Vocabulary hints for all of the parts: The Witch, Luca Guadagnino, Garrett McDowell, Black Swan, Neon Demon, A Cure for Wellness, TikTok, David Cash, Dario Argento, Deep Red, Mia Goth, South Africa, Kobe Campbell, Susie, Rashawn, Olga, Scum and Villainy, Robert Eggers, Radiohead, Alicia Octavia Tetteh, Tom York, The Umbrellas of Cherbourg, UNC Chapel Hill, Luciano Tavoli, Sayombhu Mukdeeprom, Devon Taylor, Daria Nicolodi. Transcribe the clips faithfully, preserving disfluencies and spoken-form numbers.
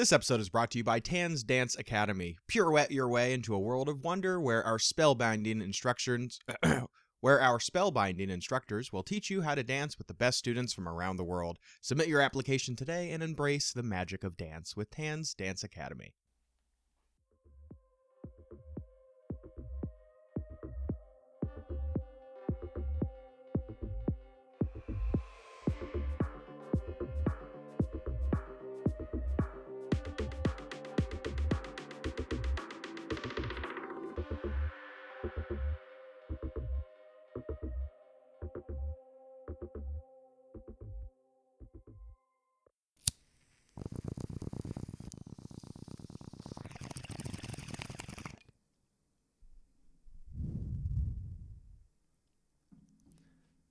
This episode is brought to you by Tanz Dance Academy. Pirouette your way into a world of wonder where our spellbinding instructions where our spellbinding instructors will teach you how to dance with the best students from around the world. Submit your application today and embrace the magic of dance with Tanz Dance Academy.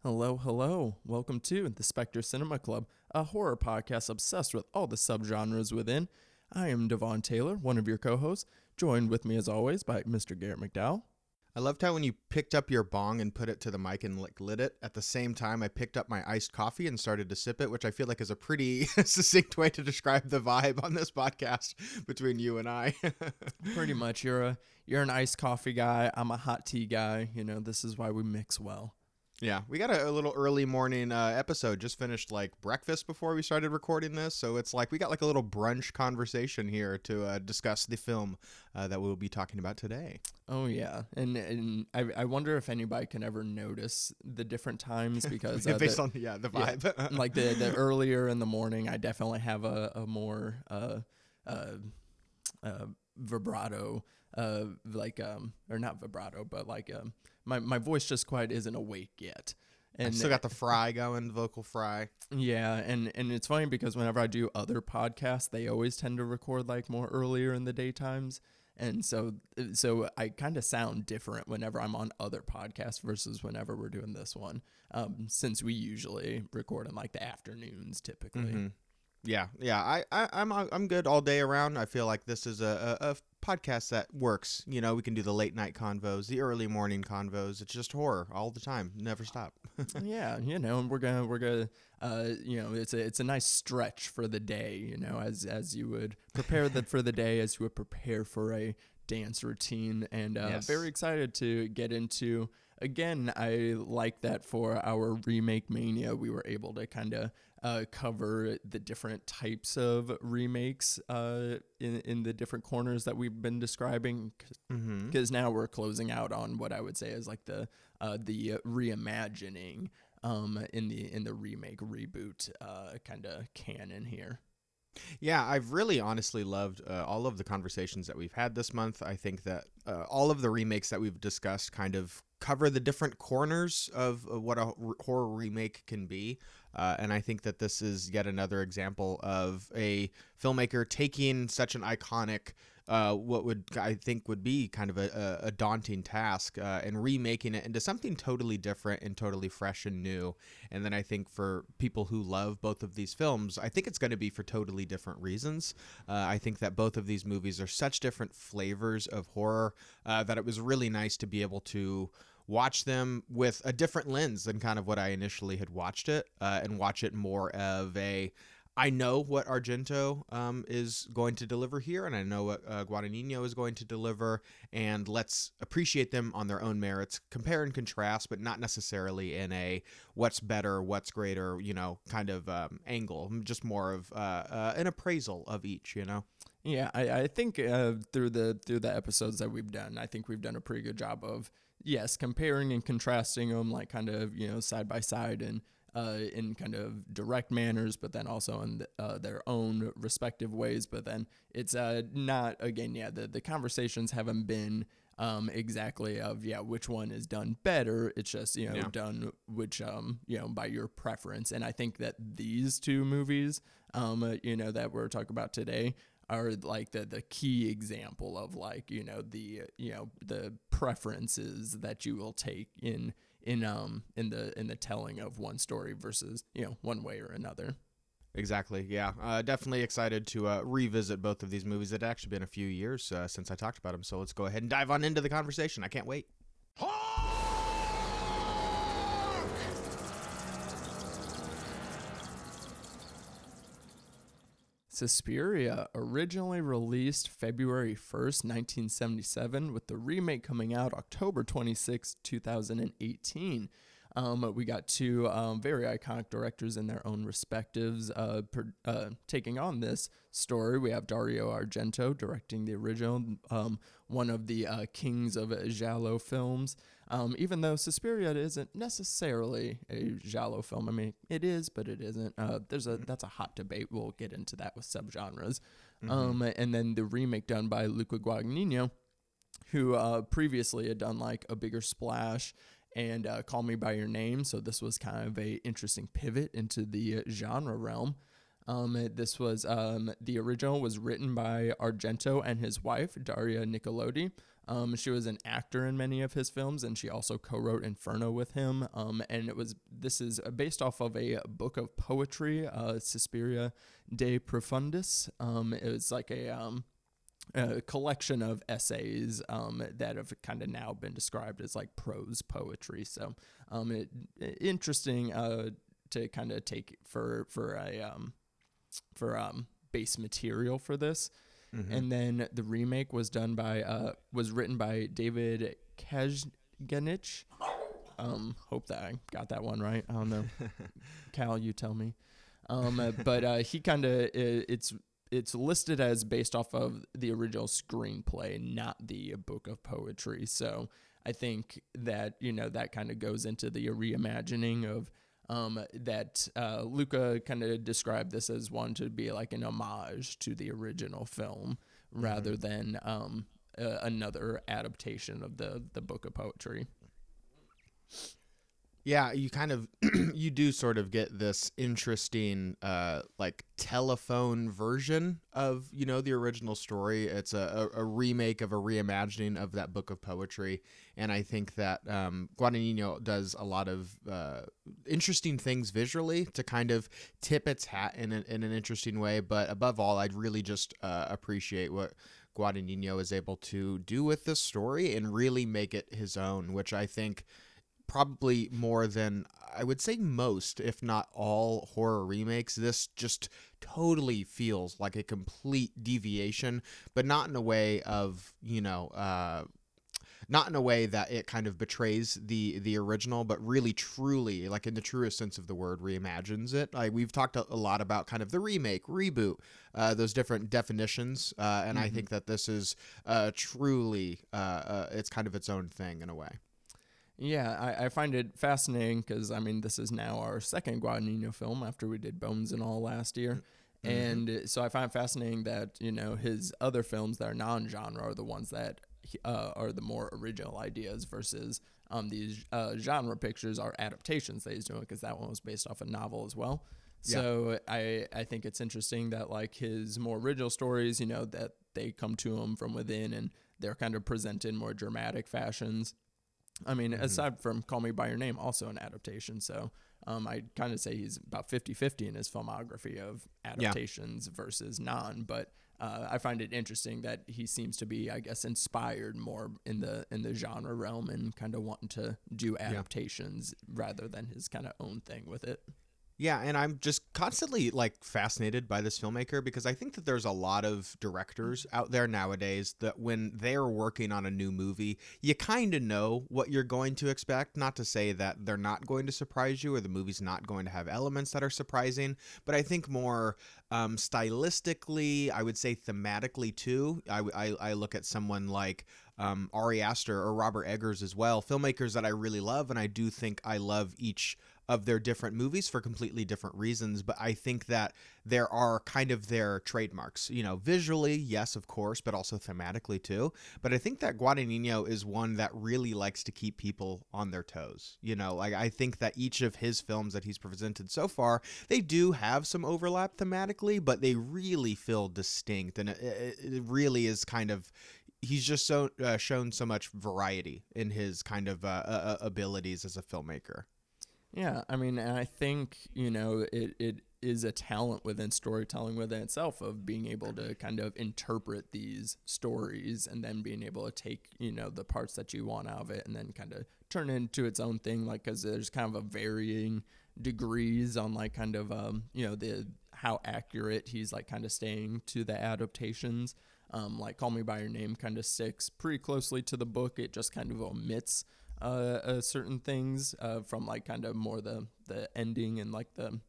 Hello, hello. Welcome to the Specter Cinema Club, a horror podcast obsessed with all the subgenres within. I am Devon Taylor, one of your co-hosts, joined with me as always by Mister Garrett McDowell. I loved how when you picked up your bong and put it to the mic and like lit it, at the same time I picked up my iced coffee and started to sip it, which I feel like is a pretty succinct way to describe the vibe on this podcast between you and I. Pretty much. You're a you're an iced coffee guy. I'm a hot tea guy. You know, this is why we mix well. Yeah, we got a, a little early morning uh, episode, just finished like breakfast before we started recording this, so it's like we got like a little brunch conversation here to uh, discuss the film uh, that we'll be talking about today. Oh yeah, and and I, I wonder if anybody can ever notice the different times because uh, based the, on yeah the vibe, yeah, like the, the earlier in the morning, I definitely have a, a more uh, uh, uh, vibrato. Uh, like um, or not vibrato, but like um, my my voice just quite isn't awake yet. And I still got the fry going, vocal fry. Yeah, and and it's funny because whenever I do other podcasts, they always tend to record like more earlier in the daytimes, and so so I kind of sound different whenever I'm on other podcasts versus whenever we're doing this one. Um, since we usually record in like the afternoons typically. Mm-hmm. Yeah, yeah, I, I, I'm I'm good all day around. I feel like this is a, a, a podcast that works. You know, we can do the late night convos, the early morning convos. It's just horror all the time, never stop. Yeah, you know, and we're gonna we're gonna, uh, you know, it's a it's a nice stretch for the day. You know, as as you would prepare the, for the day, as you would prepare for a dance routine, and uh, yes. Very excited to get into. Again, I like that for our Remake Mania, we were able to kind of uh, cover the different types of remakes uh, in, in the different corners that we've been describing, because mm-hmm. now we're closing out on what I would say is like the uh, the reimagining um, in the in the remake reboot uh, kind of canon here. Yeah, I've really honestly loved uh, all of the conversations that we've had this month. I think that uh, all of the remakes that we've discussed kind of cover the different corners of, of what a r- horror remake can be. Uh, and I think that this is yet another example of a filmmaker taking such an iconic, uh, what would I think would be kind of a, a daunting task uh, and remaking it into something totally different and totally fresh and new. And then I think for people who love both of these films, I think it's going to be for totally different reasons. Uh, I think that both of these movies are such different flavors of horror uh, that it was really nice to be able to watch them with a different lens than kind of what I initially had watched it uh, and watch it more of a, I know what Argento um, is going to deliver here and I know what uh, Guadagnino is going to deliver, and let's appreciate them on their own merits, compare and contrast, but not necessarily in a what's better, what's greater, you know, kind of um, angle, just more of uh, uh, an appraisal of each, you know? Yeah, I, I think uh, through the through the episodes that we've done, I think we've done a pretty good job of, yes, comparing and contrasting them, like kind of, you know, side by side and uh, in kind of direct manners, but then also in uh, their own respective ways. But then it's uh, not, again, yeah, the, the conversations haven't been um, exactly of, yeah, which one is done better. It's just, you know, yeah. done which, um, you know, by your preference. And I think that these two movies, um, uh, you know, that we're talking about today, are like the, the key example of like, you know, the, you know, the preferences that you will take in, in, um, in the, in the telling of one story versus, you know, one way or another. Exactly. Yeah. Uh, definitely excited to uh, revisit both of these movies. It had actually been a few years uh, since I talked about them. So let's go ahead and dive on into the conversation. I can't wait. Suspiria originally released February first, nineteen seventy-seven, with the remake coming out October twenty-sixth, two thousand eighteen. Um, we got two um, very iconic directors in their own respectives uh, per, uh, taking on this story. We have Dario Argento directing the original, um, one of the uh, kings of giallo films. Um, even though Suspiria isn't necessarily a giallo film. I mean, it is, but it isn't. Uh, there's a That's a hot debate. We'll get into that with subgenres. Mm-hmm. Um, and then the remake done by Luca Guadagnino, who uh, previously had done like A Bigger Splash and uh, Call Me By Your Name. So this was kind of a interesting pivot into the genre realm. Um, this was um, the original was written by Argento and his wife, Daria Nicolodi. Um, she was an actor in many of his films, and she also co-wrote Inferno with him. Um, and it was this is based off of a book of poetry, uh, Suspiria De Profundis. Um, it was like a... Um, A collection of essays um, that have kind of now been described as like prose poetry. So um, it, interesting uh, to kind of take for for a um, for um, base material for this. Mm-hmm. And then the remake was done by uh, was written by David Cash. Um, hope that I got that one right. I don't know, Cal. You tell me. Um, uh, but uh, he kind of it, it's. It's listed as based off of the original screenplay, not the book of poetry. So I think that, you know, that kind of goes into the reimagining of um, that uh, Luca kind of described this as one to be like an homage to the original film rather mm-hmm. than um, uh, another adaptation of the, the book of poetry. Yeah, you kind of, you do sort of get this interesting, uh, like, telephone version of, you know, the original story. It's a, a, a remake of a reimagining of that book of poetry. And I think that um, Guadagnino does a lot of uh, interesting things visually to kind of tip its hat in, a, in an interesting way. But above all, I'd really just uh, appreciate what Guadagnino is able to do with this story and really make it his own, which I think... probably more than I would say most, if not all, horror remakes. This just totally feels like a complete deviation, but not in a way of, you know, uh, not in a way that it kind of betrays the the original, but really truly, like in the truest sense of the word, reimagines it. Like we've talked a lot about kind of the remake, reboot, uh, those different definitions, uh, and mm-hmm. I think that this is uh, truly, uh, uh, it's kind of its own thing in a way. Yeah, I, I find it fascinating because, I mean, this is now our second Guadagnino film after we did Bones and All last year. Mm-hmm. And so I find it fascinating that, you know, his other films that are non-genre are the ones that uh, are the more original ideas versus um, these uh, genre pictures are adaptations that he's doing because that one was based off a novel as well. Yeah. So I, I think it's interesting that, like, his more original stories, you know, that they come to him from within and they're kind of presented in more dramatic fashions. I mean, mm-hmm. aside from Call Me By Your Name, also an adaptation. So um, I kind of say he's about fifty-fifty in his filmography of adaptations yeah. versus non. But uh, I find it interesting that he seems to be, I guess, inspired more in the in the genre realm and kind of wanting to do adaptations yeah. rather than his kind of own thing with it. Yeah, and I'm just constantly, like, fascinated by this filmmaker because I think that there's a lot of directors out there nowadays that when they're working on a new movie, you kind of know what you're going to expect. Not to say that they're not going to surprise you or the movie's not going to have elements that are surprising, but I think more um, stylistically, I would say thematically, too. I, I, I look at someone like... Um, Ari Aster or Robert Eggers as well, filmmakers that I really love, and I do think I love each of their different movies for completely different reasons, but I think that there are kind of their trademarks, you know, visually, yes, of course, but also thematically too, but I think that Guadagnino is one that really likes to keep people on their toes, you know, like I think that each of his films that he's presented so far, they do have some overlap thematically, but they really feel distinct, and it, it really is kind of... He's just so uh, shown so much variety in his kind of uh, uh, abilities as a filmmaker. Yeah, I mean, and I think, you know, it, it is a talent within storytelling within itself of being able to kind of interpret these stories and then being able to take, you know, the parts that you want out of it and then kind of turn it into its own thing, like, because there's kind of a varying degrees on, like, kind of, um, you know, the how accurate he's like kind of staying to the adaptations. Um, like Call Me By Your Name kind of sticks pretty closely to the book. It just kind of omits uh, uh, certain things uh, from like kind of more the, the ending and like the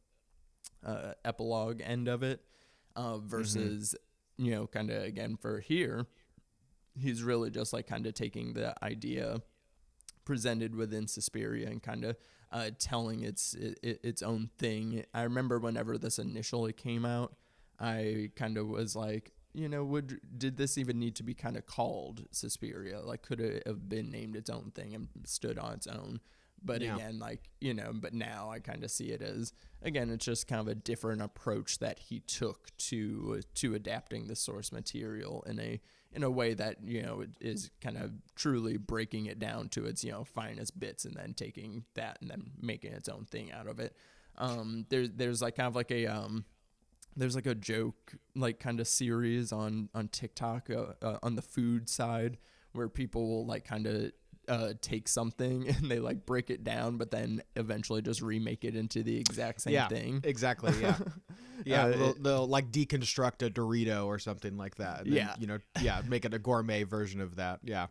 uh, epilogue end of it uh, versus, mm-hmm. you know, kind of again for here, he's really just like kind of taking the idea presented within Suspiria and kind of uh, telling its, it, its own thing. I remember whenever this initially came out, I kind of was like, you know, would did this even need to be kind of called Suspiria? Like, could it have been named its own thing and stood on its own? But yeah. again, like, you know, but now I kind of see it as, again, it's just kind of a different approach that he took to to adapting the source material in a in a way that, you know, is kind of truly breaking it down to its, you know, finest bits and then taking that and then making its own thing out of it. Um, there, there's like kind of like a... Um, There's like a joke, like kind of series on on TikTok uh, uh, on the food side where people will like kind of uh, take something and they like break it down, but then eventually just remake it into the exact same yeah, thing. Exactly. Yeah. Yeah. Uh, they'll, they'll like deconstruct a Dorito or something like that. And yeah. Then, you know. Yeah. Make it a gourmet version of that. Yeah.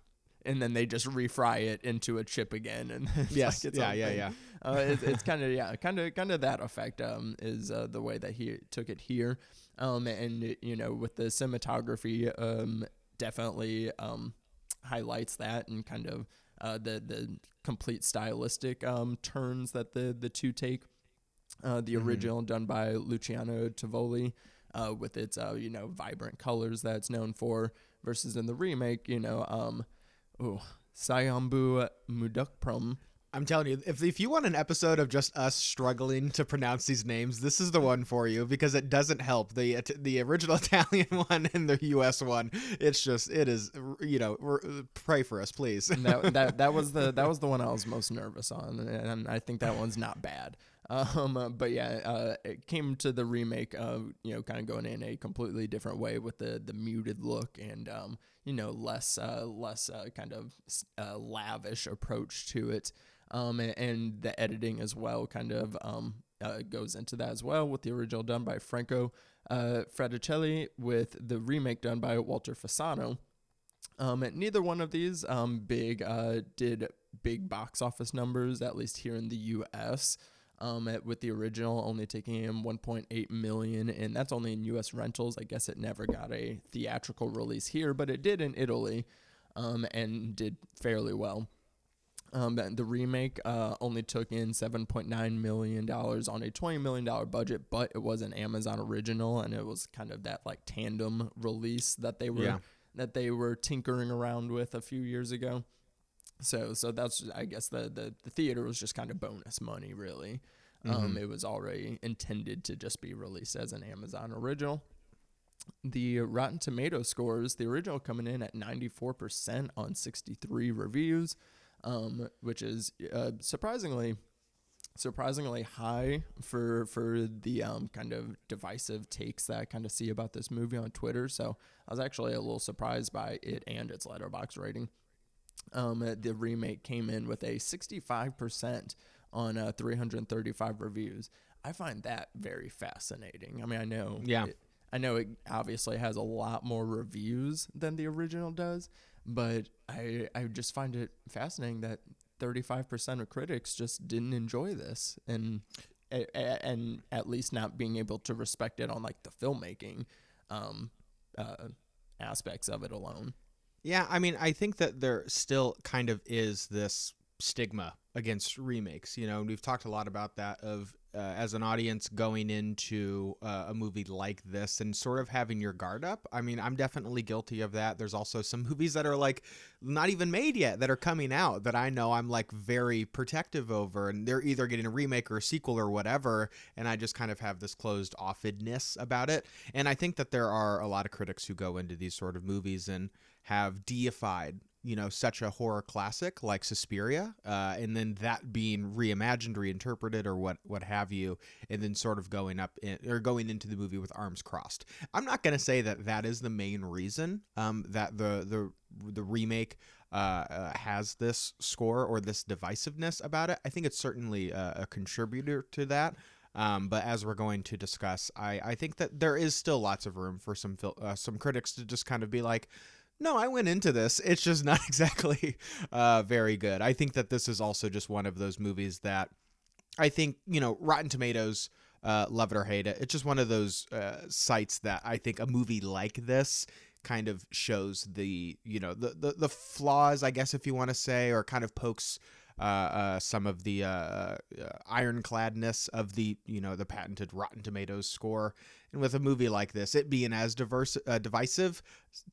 And then they just refry it into a chip again, and it's yes, like its yeah, yeah, thing. yeah. uh, it, it's kind of yeah, kind of kind of that effect um, is uh, the way that he took it here, um, and it, you know, with the cinematography, um, definitely um, highlights that and kind of uh, the the complete stylistic um, turns that the the two take. Uh, the mm-hmm. original done by Luciano Tavoli, uh, with its uh, you know vibrant colors that it's known for, versus in the remake, you know. Um, Oh, Sayombhu Mukdeeprom. I'm telling you, if if you want an episode of just us struggling to pronounce these names, this is the one for you because it doesn't help. The the original Italian one and the U S one, it's just it is you know pray for us, please. that, that that was the that was the one I was most nervous on, and I think that one's not bad. Um, but yeah, uh, it came to the remake of, you know, kind of going in a completely different way with the, the muted look and, um, you know, less, uh, less, uh, kind of, uh, lavish approach to it. Um, and, and the editing as well kind of, um, uh, goes into that as well with the original done by Franco, uh, Fraticelli with the remake done by Walter Fasano. Um, and neither one of these, um, big, uh, did big box office numbers, at least here in the U S, Um, at, with the original only taking him one point eight million dollars, and that's only in U S rentals. I guess it never got a theatrical release here, but it did in Italy, um, and did fairly well. Um, the remake uh, only took in seven point nine million dollars on a twenty million dollars budget, but it was an Amazon original, and it was kind of that like tandem release that they were yeah. that they were tinkering around with a few years ago. So, so that's, I guess, the, the, the theater was just kind of bonus money, really. Mm-hmm. Um, it was already intended to just be released as an Amazon original. The Rotten Tomatoes scores, the original coming in at ninety-four percent on sixty-three reviews, um, which is uh, surprisingly surprisingly high for for the um, kind of divisive takes that I kind of see about this movie on Twitter. So I was actually a little surprised by it and its Letterboxd rating. Um, the remake came in with a sixty-five percent on uh, three hundred thirty-five reviews. I find that very fascinating. I mean, I know, yeah. it, I know it obviously has a lot more reviews than the original does, but I I just find it fascinating that thirty-five percent of critics just didn't enjoy this, and and at least not being able to respect it on like the filmmaking um, uh, aspects of it alone. Yeah, I mean, I think that there still kind of is this stigma against remakes, you know, and we've talked a lot about that of uh, as an audience going into uh, a movie like this and sort of having your guard up. I mean, I'm definitely guilty of that. There's also some movies that are like not even made yet that are coming out that I know I'm like very protective over, and they're either getting a remake or a sequel or whatever. And I just kind of have this closed offedness about it. And I think that there are a lot of critics who go into these sort of movies and have deified, you know, such a horror classic like Suspiria, uh, and then that being reimagined, reinterpreted, or what, what have you, and then sort of going up in, or going into the movie with arms crossed. I'm not going to say that that is the main reason um, that the the the remake uh, uh, has this score or this divisiveness about it. I think it's certainly a, a contributor to that. Um, but as we're going to discuss, I, I think that there is still lots of room for some fil- uh, some critics to just kind of be like, no, I went into this. It's just not exactly uh, very good. I think that this is also just one of those movies that I think, you know, Rotten Tomatoes, uh, love it or hate it. It's just one of those uh, sites that I think a movie like this kind of shows the, you know, the, the, the flaws, I guess, if you want to say, or kind of pokes uh, uh, some of the uh, uh, ironcladness of the, you know, the patented Rotten Tomatoes score. And with a movie like this, it being as diverse, uh, divisive,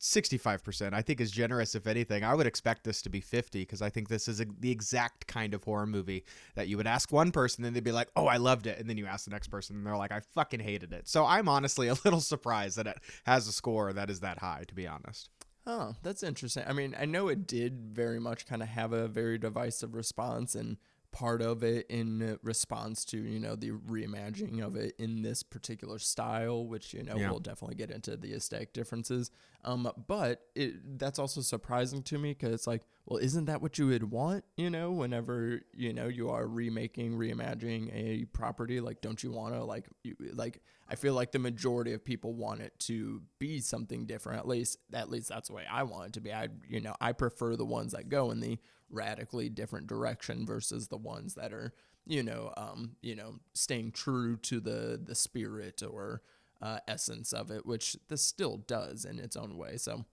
sixty-five percent I think is generous, if anything. I would expect this to be fifty because I think this is a, the exact kind of horror movie that you would ask one person and they'd be like, oh, I loved it. And then you ask the next person and they're like, I fucking hated it. So I'm honestly a little surprised that it has a score that is that high, to be honest. Oh, that's interesting. I mean, I know it did very much kind of have a very divisive response, and part of it in response to, you know, the reimagining of it in this particular style, which, you know, yeah. we'll definitely get into the aesthetic differences. Um, but it, that's also surprising to me because it's like, well, isn't that what you would want? You know, whenever, you know, you are remaking, reimagining a property, like, don't you want to like, you, like, I feel like the majority of people want it to be something different. At least, at least that's the way I want it to be. I, you know, I prefer the ones that go in the radically different direction versus the ones that are, you know, um, you know, staying true to the, the spirit or uh, essence of it, which this still does in its own way. So,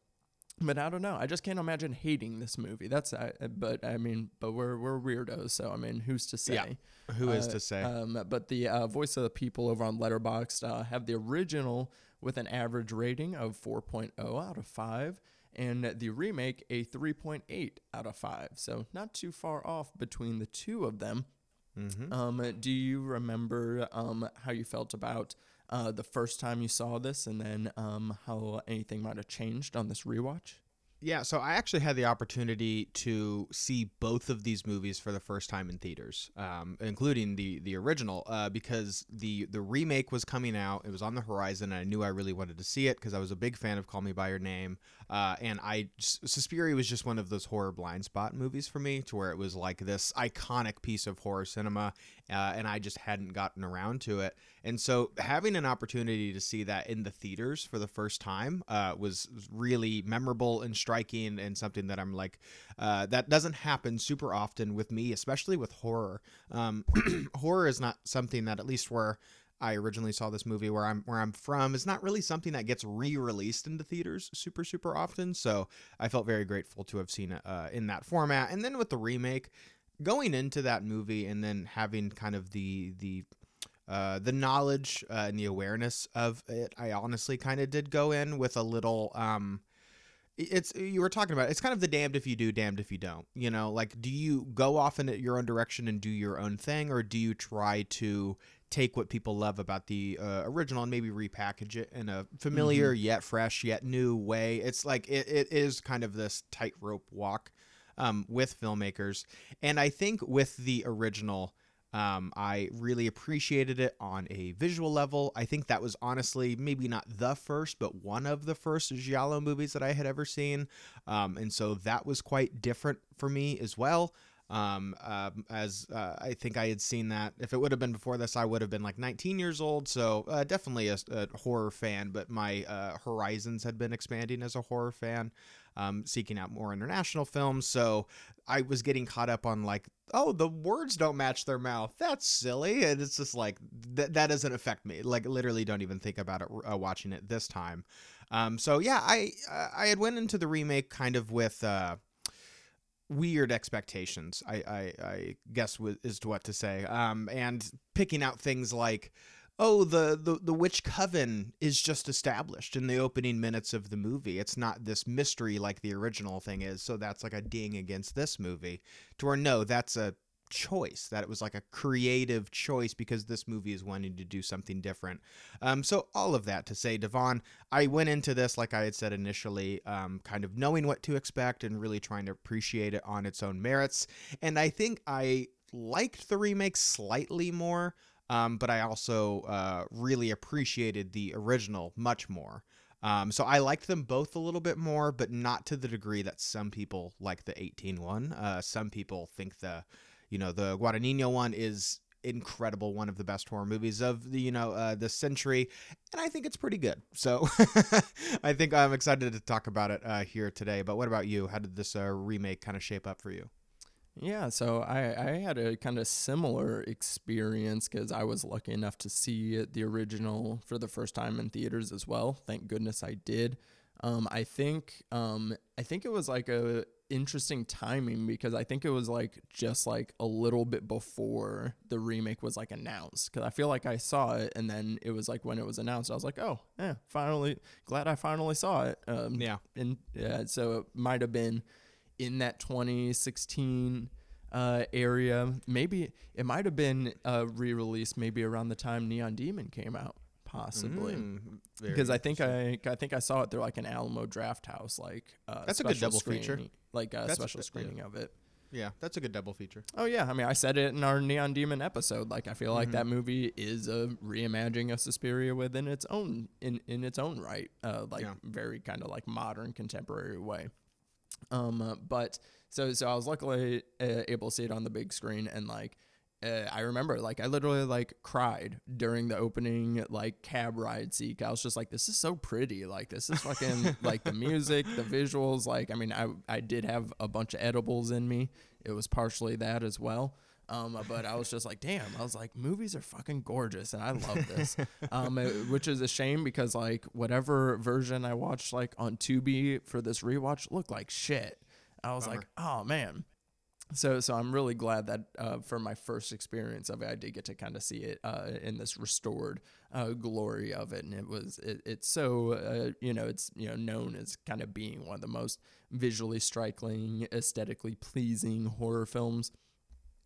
but I don't know. I just can't imagine hating this movie. That's, I, but I mean, but we're, we're weirdos. So, I mean, who's to say? Yeah, who is uh, to say? Um, but the uh, Voice of the People over on Letterboxd uh, have the original with an average rating of four point oh out of five and the remake a three point eight out of five So not too far off between the two of them. Mm-hmm. Um, do you remember um, how you felt about uh, the first time you saw this, and then um, how anything might have changed on this rewatch? Yeah, so I actually had the opportunity to see both of these movies for the first time in theaters, um, including the the original, uh, because the, the remake was coming out. It was on the horizon, and I knew I really wanted to see it because I was a big fan of Call Me By Your Name. Uh, and I Suspiria was just one of those horror blind spot movies for me, to where it was like this iconic piece of horror cinema, uh, and I just hadn't gotten around to it. And so having an opportunity to see that in the theaters for the first time uh, was really memorable and striking, and something that I'm like, uh, that doesn't happen super often with me, especially with horror. Um, horror is not something that, at least where I originally saw this movie, where I'm where I'm from, is not really something that gets re-released into theaters super, super often. So I felt very grateful to have seen it uh, in that format. And then with the remake, going into that movie and then having kind of the the... Uh, the knowledge uh, and the awareness of it, I honestly kind of did go in with a little, um, it's, you were talking about, it's kind of the damned if you do, damned if you don't, you know, like, do you go off in your own direction and do your own thing, or do you try to take what people love about the uh, original and maybe repackage it in a familiar mm-hmm. yet fresh yet new way? It's like, it, it is kind of this tightrope walk um, with filmmakers. And I think with the original, Um, I really appreciated it on a visual level. I think that was honestly maybe not the first, but one of the first Giallo movies that I had ever seen. Um, and so that was quite different for me as well. Um, uh, as uh, I think I had seen that. If it would have been before this, I would have been like nineteen years old. So uh, definitely a, a horror fan, but my uh, horizons had been expanding as a horror fan. Um, seeking out more international films. So I was getting caught up on like, oh, the words don't match their mouth. That's silly. And it's just like, th- that doesn't affect me. Like, literally don't even think about it uh, watching it this time. Um, so yeah, I, I had went into the remake kind of with, uh, weird expectations, I, I, I guess is what to say. Um, and picking out things like, Oh, the, the, the witch coven is just established in the opening minutes of the movie. It's not this mystery like the original thing is, so that's like a ding against this movie. To where, no, that's a choice, that it was like a creative choice because this movie is wanting to do something different. Um, so all of that to say, Devon, I went into this, like I had said initially, um, kind of knowing what to expect and really trying to appreciate it on its own merits. And I think I liked the remake slightly more. Um, but I also uh, really appreciated the original much more. Um, so I liked them both a little bit more, but not to the degree that some people like the eighteen one. Uh, some people think the, you know, the Guadagnino one is incredible, one of the best horror movies of the, you know, uh, this century. And I think it's pretty good. So I think I'm excited to talk about it uh, here today. But what about you? How did this uh, remake kind of shape up for you? Yeah, so I, I had a kind of similar experience because I was lucky enough to see the original for the first time in theaters as well. Thank goodness I did. Um, I think um, I think it was like a interesting timing because I think it was like just like a little bit before the remake was like announced, because I feel like I saw it and then it was like when it was announced, I was like, oh, yeah, finally, glad I finally saw it. Um, yeah. And yeah, so it might have been in that twenty sixteen uh, area. Maybe it might have been uh, re-released maybe around the time Neon Demon came out. Possibly, because mm, I think I I think I saw it through like an Alamo Draft House, like uh, that's a good double screen, feature, like a that's special a good, screening yeah. of it. Yeah, that's a good double feature. Oh yeah, I mean I said it in our Neon Demon episode. Like I feel like mm-hmm. that movie is a reimagining of Suspiria within its own in in its own right, uh, like yeah. very kind of like modern contemporary way. Um, uh, but so so I was luckily uh, able to see it on the big screen and like. Uh, I remember like I literally like cried during the opening like cab ride seek. I was just like, this is so pretty. Like this is fucking like the music, the visuals. Like, I mean, I, I did have a bunch of edibles in me. It was partially that as well. Um, but I was just like, damn, I was like, movies are fucking gorgeous. And I love this, um, it, which is a shame because like whatever version I watched like on Tubi for this rewatch looked like shit. I was Bummer. like, oh man. So so I'm really glad that uh, for my first experience of it, I did get to kind of see it uh, in this restored uh, glory of it. And it was it, it's so, uh, you know, it's, you know, known as kind of being one of the most visually striking, aesthetically pleasing horror films.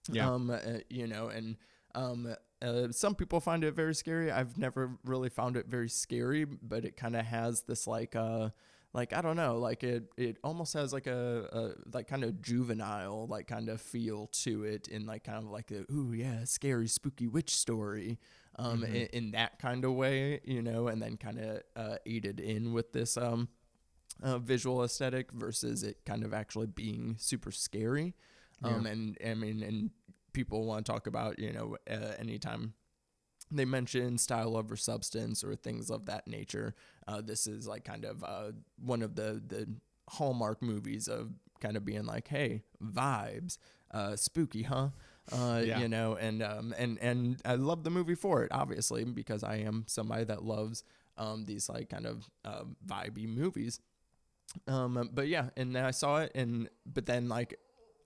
Yeah. Um, uh, you know, and um, uh, some people find it very scary. I've never really found it very scary, but it kind of has this like uh Like, I don't know, like it, it almost has like a, a like kind of juvenile, like kind of feel to it in like kind of like, a, ooh, yeah, scary, spooky witch story um, mm-hmm. in, in that kind of way, you know, and then kind of uh, aided in with this um, uh, visual aesthetic versus it kind of actually being super scary. Um, yeah. And I mean, and people want to talk about, you know, uh, anytime they mention style over substance or things of that nature. Uh, this is like kind of uh, one of the, the hallmark movies of kind of being like, hey, vibes, uh, spooky, huh? Uh, yeah. You know, and um, and and I love the movie for it, obviously, because I am somebody that loves um, these like kind of uh, vibey movies. Um, but yeah, and then I saw it, and but then like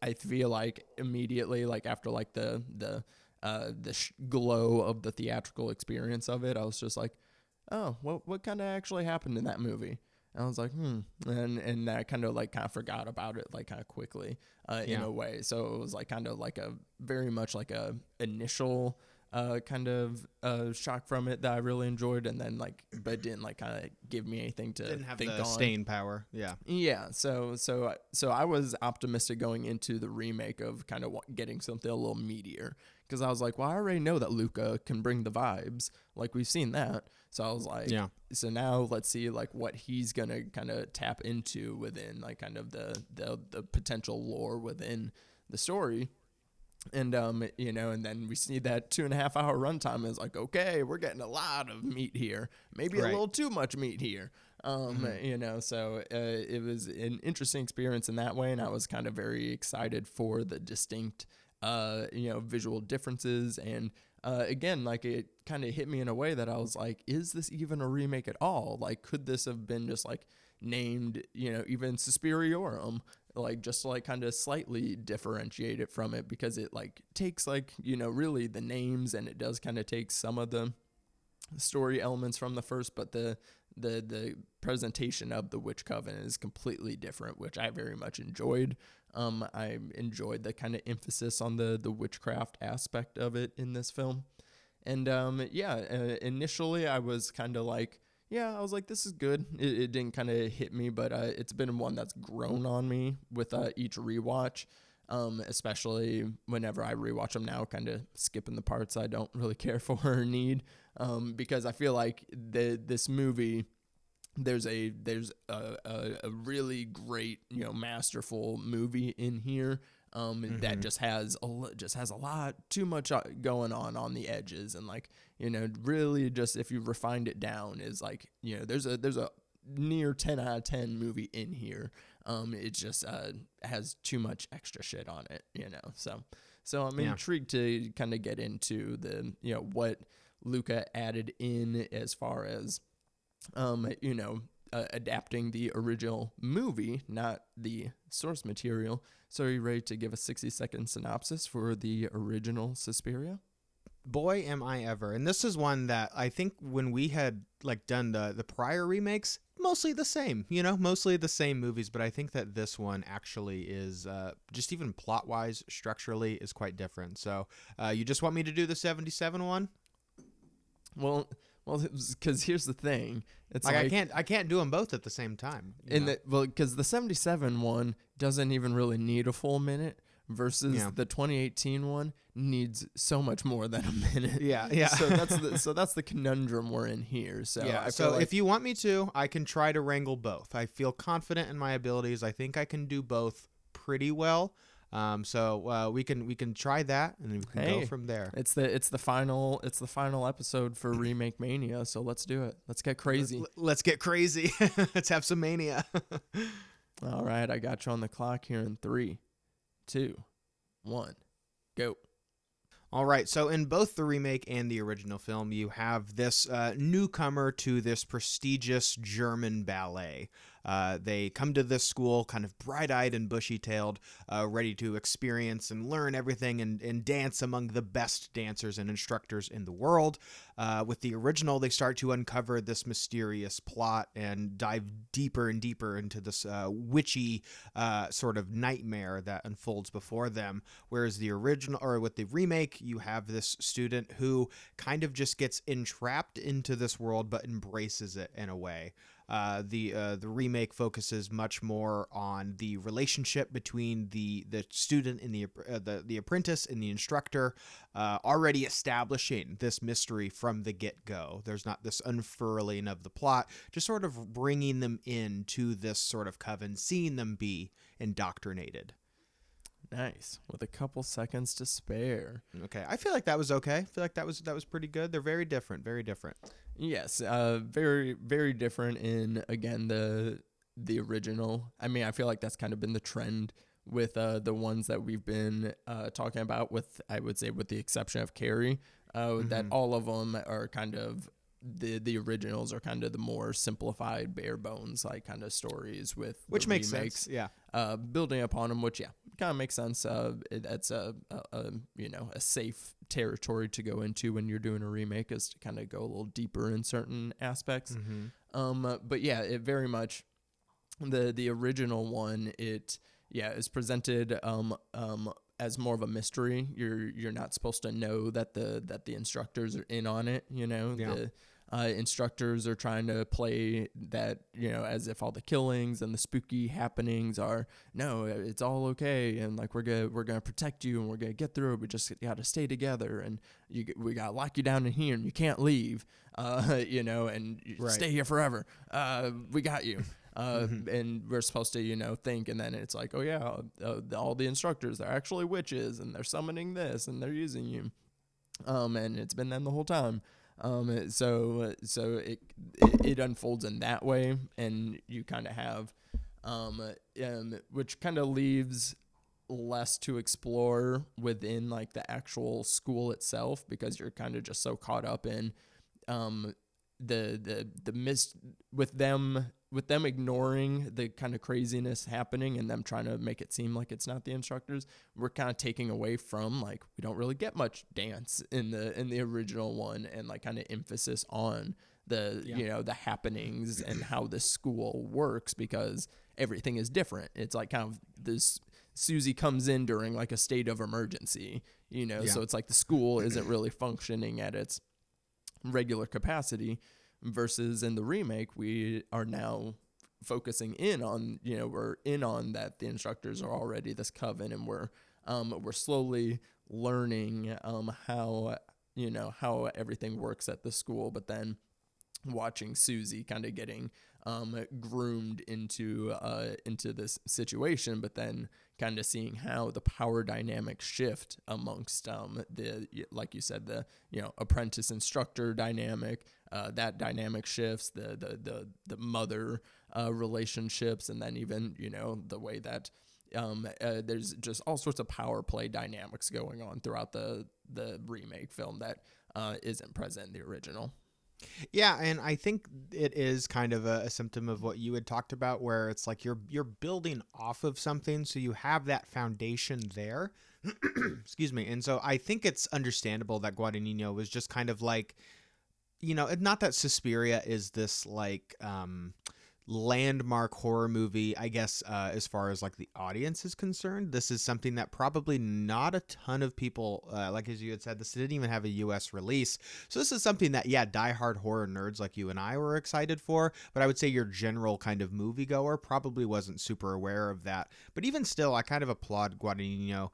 I feel like immediately, like after like the the Uh, the sh- glow of the theatrical experience of it, I was just like, oh, what what kind of actually happened in that movie? And I was like, hmm. And and I kind of like kind of forgot about it like kind of quickly uh, yeah. in a way. So it was like kind of like a very much like a initial uh, kind of uh, shock from it that I really enjoyed. And then like, but didn't like kind of give me anything to didn't have think the on. Staying power. Yeah. Yeah. So, so, so I was optimistic going into the remake of kind of getting something a little meatier. Because I was like, well, I already know that Luca can bring the vibes. Like, we've seen that. So I was like, yeah. So now let's see, like, what he's going to kind of tap into within, like, kind of the, the the potential lore within the story. And, um, you know, and then we see that two and a half hour runtime is like, okay, we're getting a lot of meat here. Maybe right. a little too much meat here. Um, mm-hmm. You know, so uh, it was an interesting experience in that way. And I was kind of very excited for the distinct Uh, you know, visual differences. And uh, again, like it kind of hit me in a way that I was like, is this even a remake at all? Like, could this have been just like named, you know, even Suspiriorum, like just like kind of slightly differentiate it from it, because it like takes like, you know, really the names, and it does kind of take some of the story elements from the first, but the the the presentation of the Witch Coven is completely different, which I very much enjoyed. Um, I enjoyed the kind of emphasis on the the witchcraft aspect of it in this film. And um, yeah, uh, initially I was kind of like, yeah, I was like, this is good. It, it didn't kind of hit me, but uh, it's been one that's grown on me with uh, each rewatch, um, especially whenever I rewatch them now, kind of skipping the parts I don't really care for or need, um, because I feel like the this movie... There's a there's a, a, a really great, you know, masterful movie in here, um, mm-hmm. that just has a, just has a lot too much going on on the edges, and like, you know, really just if you refined it down is like, you know, there's a there's a near ten out of ten movie in here. Um, it just uh, has too much extra shit on it, you know. So, so I'm yeah. intrigued to kind of get into the, you know, what Luca added in as far as, um, you know, uh, adapting the original movie, not the source material. So, are you ready to give a sixty second synopsis for the original Suspiria? Boy, am I ever. And this is one that I think when we had like done the, the prior remakes, mostly the same, you know, mostly the same movies. But I think that this one actually is uh, just even plot wise, structurally is quite different. So uh, you just want me to do the seventy-seven one? Well, well, because here's the thing. It's like, like I can't I can't do them both at the same time. And the, well, because the seventy-seven one doesn't even really need a full minute. Versus yeah. the twenty eighteen one needs so much more than a minute. Yeah, yeah. So that's the, so that's the conundrum we're in here. So yeah. I so like if you want me to, I can try to wrangle both. I feel confident in my abilities. I think I can do both pretty well. Um, so uh, we can we can try that and then we can hey, go from there. It's the it's the final it's the final episode for Remake Mania. So let's do it. Let's get crazy. Let's, let's get crazy. Let's have some mania. All right, I got you on the clock here in three. Two, one, go. All right. So in both the remake and the original film, you have this uh, newcomer to this prestigious German ballet. Uh, they come to this school kind of bright-eyed and bushy-tailed, uh, ready to experience and learn everything and, and dance among the best dancers and instructors in the world. Uh, with the original, they start to uncover this mysterious plot and dive deeper and deeper into this uh, witchy uh, sort of nightmare that unfolds before them. Whereas the original, or with the remake, you have this student who kind of just gets entrapped into this world but embraces it in a way. Uh, the uh, the remake focuses much more on the relationship between the the student and the uh, the, the apprentice and the instructor, uh, already establishing this mystery from the get-go. There's not this unfurling of the plot, just sort of bringing them into this sort of coven, seeing them be indoctrinated. Nice. With a couple seconds to spare. Okay. I feel like that was okay. I feel like that was that was pretty good. They're very different, very different. Yes, uh, very, very different in, again, the the original. I mean, I feel like that's kind of been the trend with uh, the ones that we've been uh, talking about with, I would say, with the exception of Carrie, uh, mm-hmm. that all of them are kind of, the the originals are kind of the more simplified, bare bones, like kind of stories with which makes remakes, sense. Yeah. Uh, building upon them, which, yeah, kind of makes sense. Uh, that's a, a, a, you know, a safe territory to go into when you're doing a remake, is to kind of go a little deeper in certain aspects. Mm-hmm. Um, but yeah, it very much, the, the original one, it, yeah, is presented, um, um, as more of a mystery. You're, you're not supposed to know that the, that the instructors are in on it, you know, yeah. the, Uh, instructors are trying to play that, you know, as if all the killings and the spooky happenings are, no, it's all okay, and like we're gonna we're gonna protect you and we're gonna get through it. We just gotta stay together, and you we gotta lock you down in here, and you can't leave, uh, you know, and right. stay here forever. Uh, we got you. Uh, mm-hmm. And we're supposed to, you know, think, and then it's like, oh yeah, uh, all the instructors, they're actually witches, and they're summoning this, and they're using you, um, and it's been them the whole time. Um, so, so it, it, it unfolds in that way, and you kind of have, um, um, which kind of leaves less to explore within like the actual school itself, because you're kind of just so caught up in, um, the, the, the mist with them, with them ignoring the kind of craziness happening and them trying to make it seem like it's not the instructors. We're kind of taking away from, like, we don't really get much dance in the, in the original one, and like kind of emphasis on the, yeah. you know, the happenings and how this school works, because everything is different. It's like kind of this, Susie comes in during like a state of emergency, you know? Yeah. So it's like the school isn't really functioning at its regular capacity. Versus in the remake, we are now focusing in on, you know, we're in on that the instructors are already this coven, and we're um, we're slowly learning um, how, you know, how everything works at the school. But then watching Susie kind of getting um, groomed into uh, into this situation, but then kind of seeing how the power dynamics shift amongst um, the, like you said, the, you know, apprentice instructor dynamic, uh, that dynamic shifts, the the the, the mother uh, relationships, and then even, you know, the way that um, uh, there's just all sorts of power play dynamics going on throughout the the remake film that uh, isn't present in the original. Yeah, and I think it is kind of a, a symptom of what you had talked about, where it's like you're you're building off of something, so you have that foundation there. Excuse me. And so I think it's understandable that Guadagnino was just kind of like, you know, not that Suspiria is this like um, landmark horror movie, I guess, uh, as far as like the audience is concerned. This is something that probably not a ton of people, uh, like as you had said, this didn't even have a U S release. So this is something that, yeah, diehard horror nerds like you and I were excited for, but I would say your general kind of moviegoer probably wasn't super aware of that. But even still, I kind of applaud Guadagnino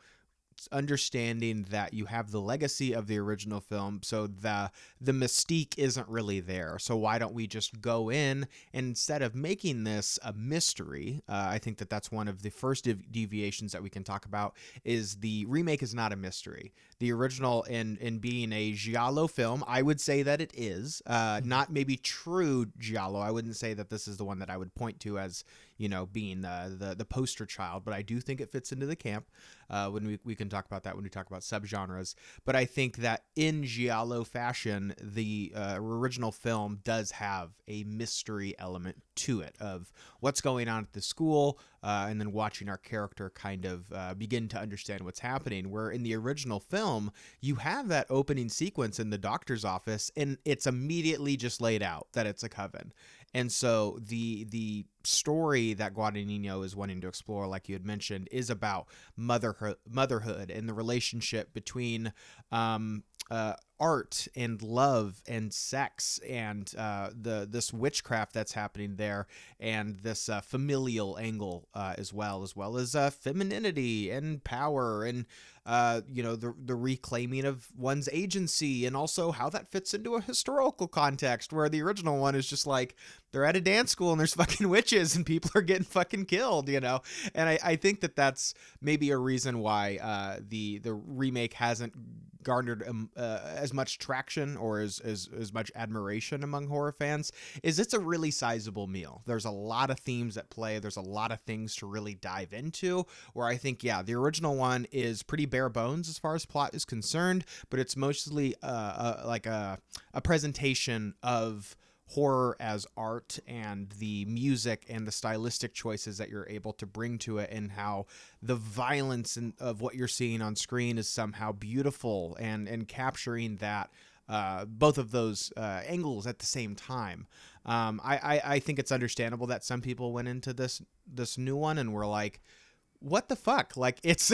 understanding that you have the legacy of the original film, so the the mystique isn't really there. So why don't we just go in, and instead of making this a mystery, uh, I think that that's one of the first dev- deviations that we can talk about, is the remake is not a mystery. The original, in in being a giallo film, I would say that it is, uh, not maybe true giallo. I wouldn't say that this is the one that I would point to as, you know, being the, the, the poster child, but I do think it fits into the camp. Uh, when we, we can talk about that when we talk about subgenres. But I think that in giallo fashion, the uh, original film does have a mystery element to it of what's going on at the school, uh, and then watching our character kind of uh, begin to understand what's happening. Where in the original film, you have that opening sequence in the doctor's office, and it's immediately just laid out that it's a coven. And so the the story that Guadagnino is wanting to explore, like you had mentioned, is about motherhood, motherhood and the relationship between um, uh, art and love and sex and uh, the this witchcraft that's happening there, and this uh, familial angle uh, as well, as well as uh, femininity and power and, uh, you know, the the reclaiming of one's agency, and also how that fits into a historical context, where the original one is just like, they're at a dance school and there's fucking witches and people are getting fucking killed, you know? And I, I think that that's maybe a reason why uh, the, the remake hasn't garnered um, uh, as much traction or as, as, as much admiration among horror fans, is it's a really sizable meal. There's a lot of themes at play. There's a lot of things to really dive into, where I think, yeah, the original one is pretty bare bones as far as plot is concerned, but it's mostly uh, uh, like a, a presentation of horror as art and the music and the stylistic choices that you're able to bring to it, and how the violence in, of what you're seeing on screen is somehow beautiful, and, and capturing that uh, both of those uh, angles at the same time. Um, I, I, I think it's understandable that some people went into this this new one and were like, what the fuck? Like, it's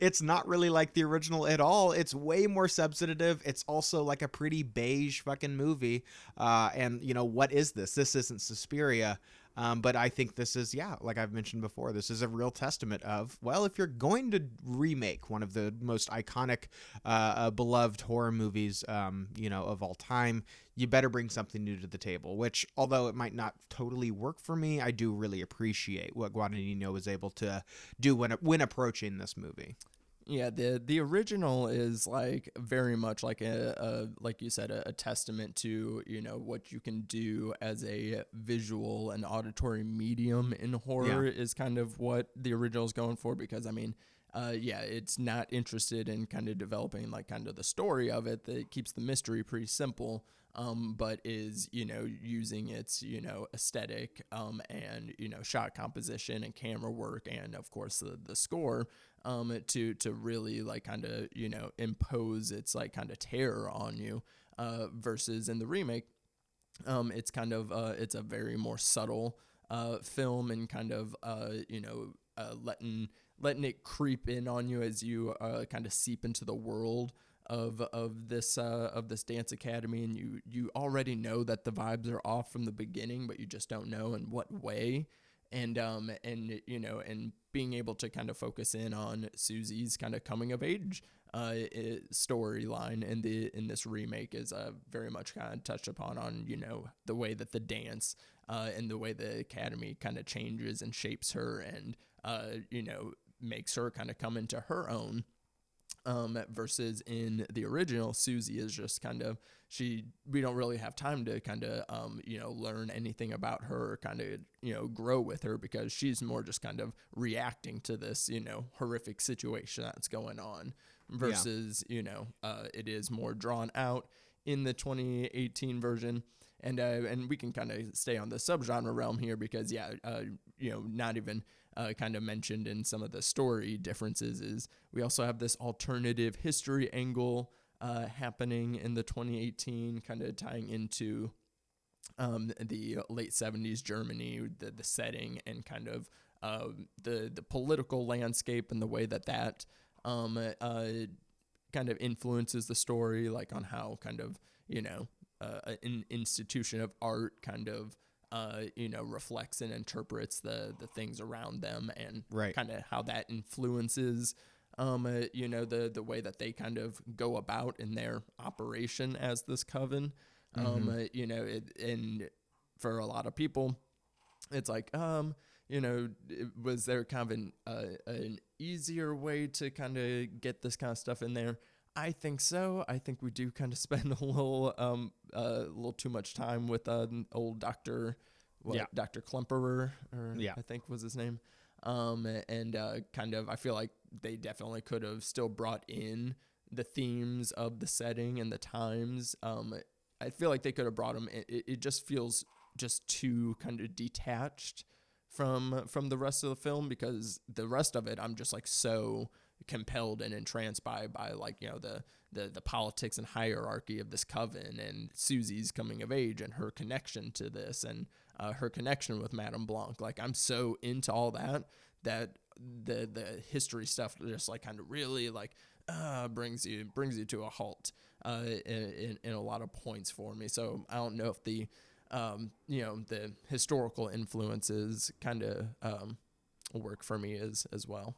it's not really like the original at all. It's way more substantive. It's also like a pretty beige fucking movie. Uh, and, you know, what is this? This isn't Suspiria. Um, but I think this is, yeah, like I've mentioned before, this is a real testament of, well, if you're going to remake one of the most iconic, uh, uh, beloved horror movies, um, you know, of all time, you better bring something new to the table, which, although it might not totally work for me, I do really appreciate what Guadagnino was able to do when, when approaching this movie. Yeah, the the original is like very much like a, a like you said, a, a testament to, you know, what you can do as a visual and auditory medium in horror, yeah, is kind of what the original is going for, because I mean, uh, yeah, it's not interested in kind of developing like kind of the story of it, that keeps the mystery pretty simple. Um, but is, you know, using its, you know, aesthetic, um, and, you know, shot composition and camera work, and of course the, the score, um, to, to really like kind of, you know, impose its like kind of terror on you, uh, versus in the remake, um, it's kind of, uh, it's a very more subtle, uh, film, and kind of, uh, you know, uh, letting, letting it creep in on you as you, uh, kind of seep into the world of of this uh of this dance academy, and you you already know that the vibes are off from the beginning, but you just don't know in what way, and um and you know and being able to kind of focus in on Susie's kind of coming of age uh storyline in the in this remake is uh very much kind of touched upon on, you know, the way that the dance uh, and the way the Academy kind of changes and shapes her and, uh, you know, makes her kind of come into her own. Um, versus in the original, Susie is just kind of, she, we don't really have time to kind of, um, you know, learn anything about her, or kind of, you know, grow with her, because she's more just kind of reacting to this, you know, horrific situation that's going on versus, yeah. you know, uh, it is more drawn out in the twenty eighteen version. And, uh, and we can kind of stay on the subgenre realm here because, yeah, uh, you know, not even uh, kind of mentioned in some of the story differences is we also have this alternative history angle uh, happening in the twenty eighteen, kind of tying into um, the late seventies Germany, the, the setting and kind of uh, the, the political landscape and the way that that um, uh, kind of influences the story, like on how kind of, you know, Uh, an institution of art kind of, uh, you know, reflects and interprets the the things around them and right. kind of how that influences, um, uh, you know, the, the way that they kind of go about in their operation as this coven. Mm-hmm. Um, uh, you know, it, and for a lot of people, it's like, um, you know, was there kind of an, uh, an easier way to kind of get this kind of stuff in there? I think so. I think we do kind of spend a little, um, uh, a little too much time with an uh, old Doctor, what, yeah. Doctor Klemperer, or yeah. I think was his name. Um, and uh, kind of, I feel like they definitely could have still brought in the themes of the setting and the times. Um, I feel like they could have brought them. It, it just feels just too kind of detached from from the rest of the film, because the rest of it, I'm just like so compelled and entranced by by like, you know, the the the politics and hierarchy of this coven and Susie's coming of age and her connection to this and uh, her connection with Madame Blanc. Like, I'm so into all that that the the history stuff just like kind of really like uh, brings you brings you to a halt uh, in in a lot of points for me. So I don't know if the Um, you know, the historical influences kind of um, work for me as as well.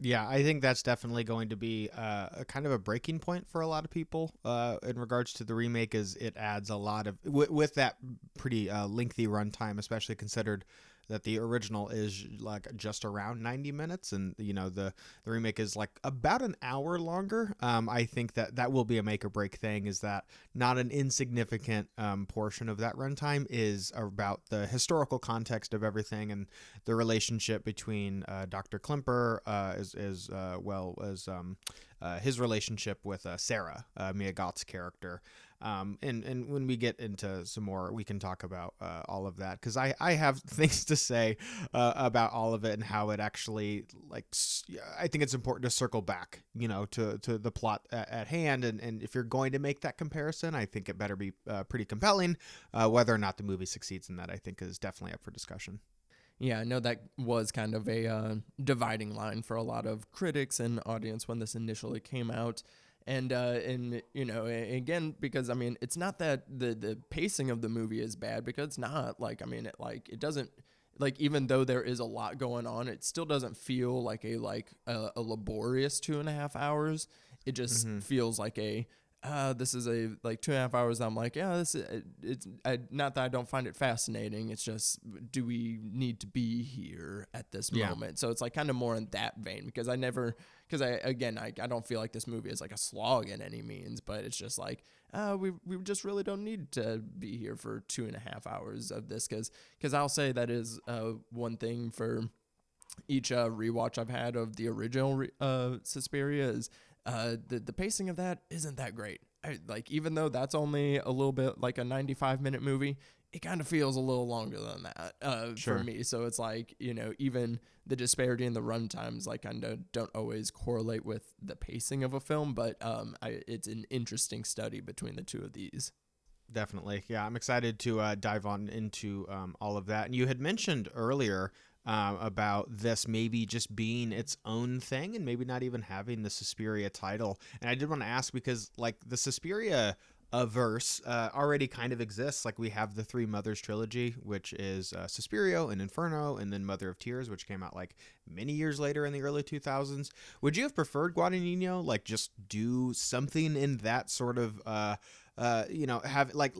Yeah, I think that's definitely going to be uh, a kind of a breaking point for a lot of people uh, in regards to the remake, is it adds a lot of, w- with that pretty uh, lengthy runtime, especially considered that the original is like just around ninety minutes and, you know, the, the remake is like about an hour longer. Um, I think that that will be a make or break thing, is that not an insignificant um, portion of that runtime is about the historical context of everything and the relationship between uh, Doctor Klemperer uh, is as uh, well as um, uh, his relationship with uh, Sarah, uh, Mia Goth's character. Um, and, and when we get into some more, we can talk about uh, all of that, because I, I have things to say uh, about all of it and how it actually, like, I think it's important to circle back, you know, to, to the plot at, at hand. And, and if you're going to make that comparison, I think it better be uh, pretty compelling. Uh, whether or not the movie succeeds in that, I think, is definitely up for discussion. Yeah, I know that was kind of a uh, dividing line for a lot of critics and audience when this initially came out. And, uh, and you know, again, because, I mean, it's not that the, the pacing of the movie is bad, because it's not. Like, I mean, it, like, it doesn't, like, even though there is a lot going on, it still doesn't feel like a, like, a, a laborious two and a half hours. It just mm-hmm. feels like a, uh, this is a, like, two and a half hours. I'm like, yeah, this is, it's, I, not that I don't find it fascinating. It's just, do we need to be here at this yeah. moment? So it's, like, kind of more in that vein, because I never, because I, again, I, I don't feel like this movie is, like, a slog in any means, but it's just, like, uh, we, we just really don't need to be here for two and a half hours of this, because, because I'll say that is, uh, one thing for each, uh, rewatch I've had of the original, re- uh, Suspiria is, Uh, the, the pacing of that isn't that great. I, like, even though that's only a little bit like a ninety-five minute movie, it kind of feels a little longer than that uh, sure. for me. So it's like, you know, even the disparity in the run times, like, kind of don't always correlate with the pacing of a film, but um, I, it's an interesting study between the two of these. Definitely. Yeah. I'm excited to uh, dive on into um, all of that. And you had mentioned earlier Um, about this maybe just being its own thing and maybe not even having the Suspiria title. And I did want to ask, because, like, the Suspiria averse uh, already kind of exists. Like, we have the Three Mothers trilogy, which is uh, Suspiria and Inferno, and then Mother of Tears, which came out like many years later in the early two thousands. Would you have preferred Guadagnino, like, just do something in that sort of uh, uh, you know, have like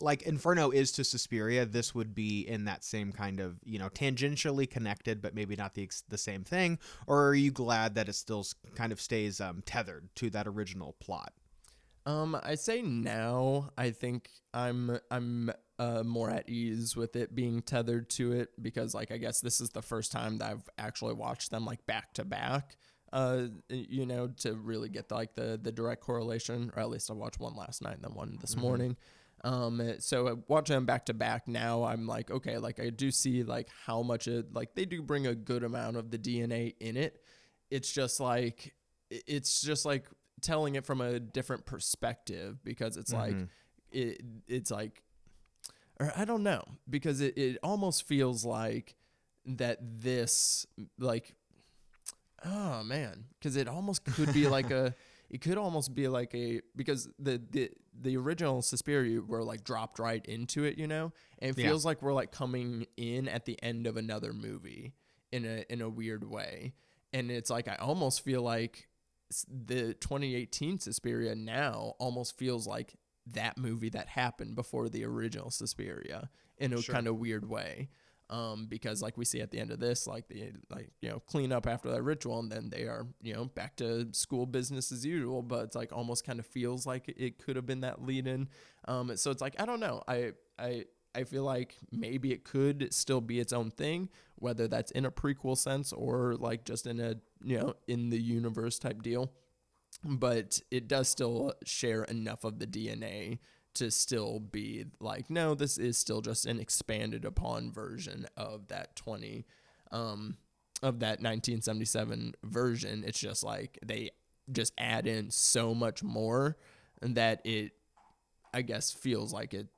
like Inferno is to Suspiria. This would be in that same kind of, you know, tangentially connected, but maybe not the the same thing. Or are you glad that it still kind of stays um, tethered to that original plot? Um, I say now. I think I'm I'm uh, more at ease with it being tethered to it because, like, I guess this is the first time that I've actually watched them like back to back. Uh, you know, to really get the, like the the direct correlation, or at least I watched one last night and then one this mm-hmm. morning. Um, so watching them back to back now, I'm like, okay, like I do see like how much it like they do bring a good amount of the D N A in it. It's just like it's just like. telling it from a different perspective because it's mm-hmm. like it it's like or I don't know because it, it almost feels like that this like oh man because it almost could be like a it could almost be like a because the the the original Suspiria were like dropped right into it, you know, and it feels yeah. like we're like coming in at the end of another movie in a in a weird way, and it's like I almost feel like the twenty eighteen Suspiria now almost feels like that movie that happened before the original Suspiria in a sure. kind of weird way. Um, because like we see at the end of this, like the, like, you know, clean up after that ritual and then they are, you know, back to school business as usual, but it's like almost kind of feels like it could have been that lead in. Um, so it's like, I don't know. I, I, I feel like maybe it could still be its own thing, whether that's in a prequel sense or like just in a, you know, in the universe type deal. But it does still share enough of the D N A to still be like, no, this is still just an expanded upon version of that twenty, um, of that nineteen seventy-seven version. It's just like they just add in so much more that it, I guess, feels like it.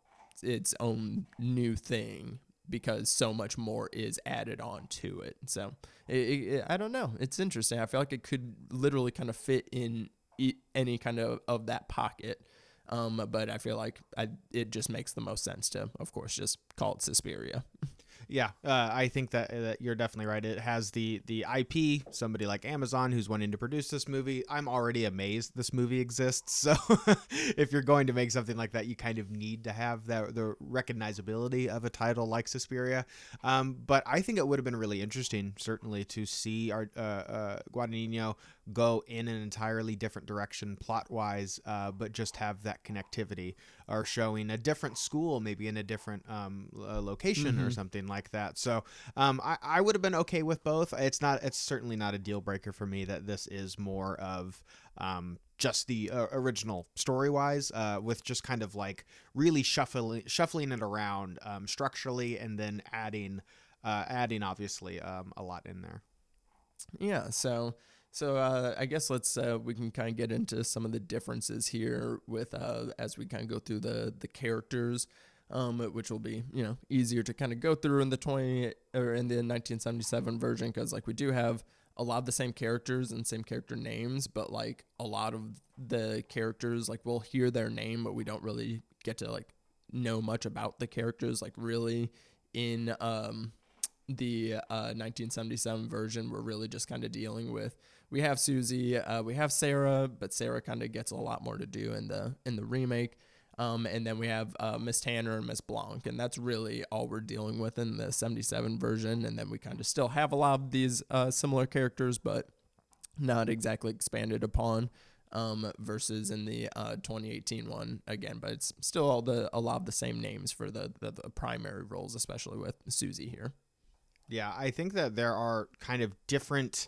its own new thing because so much more is added on to it. So it, it, I don't know. It's interesting. I feel like it could literally kind of fit in any kind of, of that pocket. Um, but I feel like I, it just makes the most sense to, of course, just call it Suspiria. Yeah, uh, I think that, that you're definitely right. It has the the I P, somebody like Amazon who's wanting to produce this movie. I'm already amazed this movie exists. So if you're going to make something like that, you kind of need to have that, the recognizability of a title like Suspiria. Um, but I think it would have been really interesting, certainly, to see our uh, uh, Guadagnino go in an entirely different direction plot-wise, uh, but just have that connectivity or showing a different school, maybe in a different um, uh, location mm-hmm. or something like that. So um, I, I would have been okay with both. It's not, it's certainly not a deal breaker for me that this is more of um, just the uh, original story wise uh, with just kind of like really shuffling, shuffling it around um, structurally and then adding, uh, adding obviously um, a lot in there. Yeah. So, so uh, I guess let's uh, we can kind of get into some of the differences here with uh, as we kind of go through the the characters, um, which will be, you know, easier to kind of go through in the twenty or in the nineteen seventy-seven version because like we do have a lot of the same characters and same character names, but like a lot of the characters like we'll hear their name, but we don't really get to like know much about the characters like really in um, the uh, nineteen seventy-seven version. We're really just kind of dealing with. We have Susie, uh, we have Sarah, but Sarah kind of gets a lot more to do in the in the remake. Um, and then we have uh, Miss Tanner and Miss Blanc, and that's really all we're dealing with in the seventy-seven version. And then we kind of still have a lot of these uh, similar characters, but not exactly expanded upon um, versus in the uh, twenty eighteen one again. But it's still all the a lot of the same names for the, the, the primary roles, especially with Susie here. Yeah, I think that there are kind of different...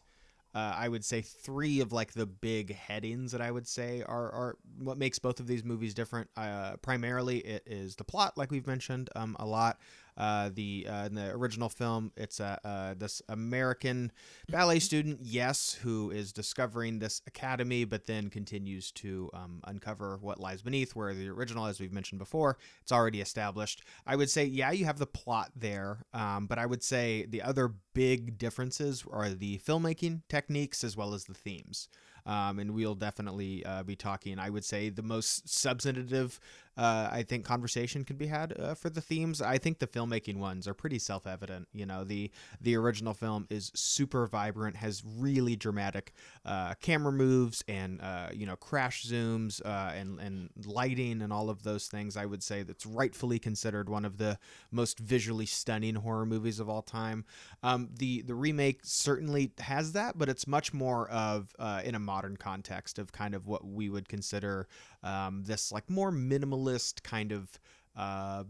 Uh, I would say three of like the big headings that I would say are, are what makes both of these movies different. Uh, primarily, it is the plot, like we've mentioned um, a lot. Uh, the uh, in the original film, it's uh, uh, this American ballet student, yes, who is discovering this academy, but then continues to um, uncover what lies beneath, where the original, as we've mentioned before, it's already established. I would say, yeah, you have the plot there, um, but I would say the other big differences are the filmmaking techniques as well as the themes. Um, and we'll definitely uh, be talking, I would say, the most substantive, uh, I think, conversation can be had uh, for the themes. I think the filmmaking ones are pretty self-evident. You know, the the original film is super vibrant, has really dramatic uh, camera moves and, uh, you know, crash zooms uh, and, and lighting and all of those things. I would say that's rightfully considered one of the most visually stunning horror movies of all time. Um, the, the remake certainly has that, but it's much more of uh, in a modern modern context of kind of what we would consider um, this like more minimalist kind of uh,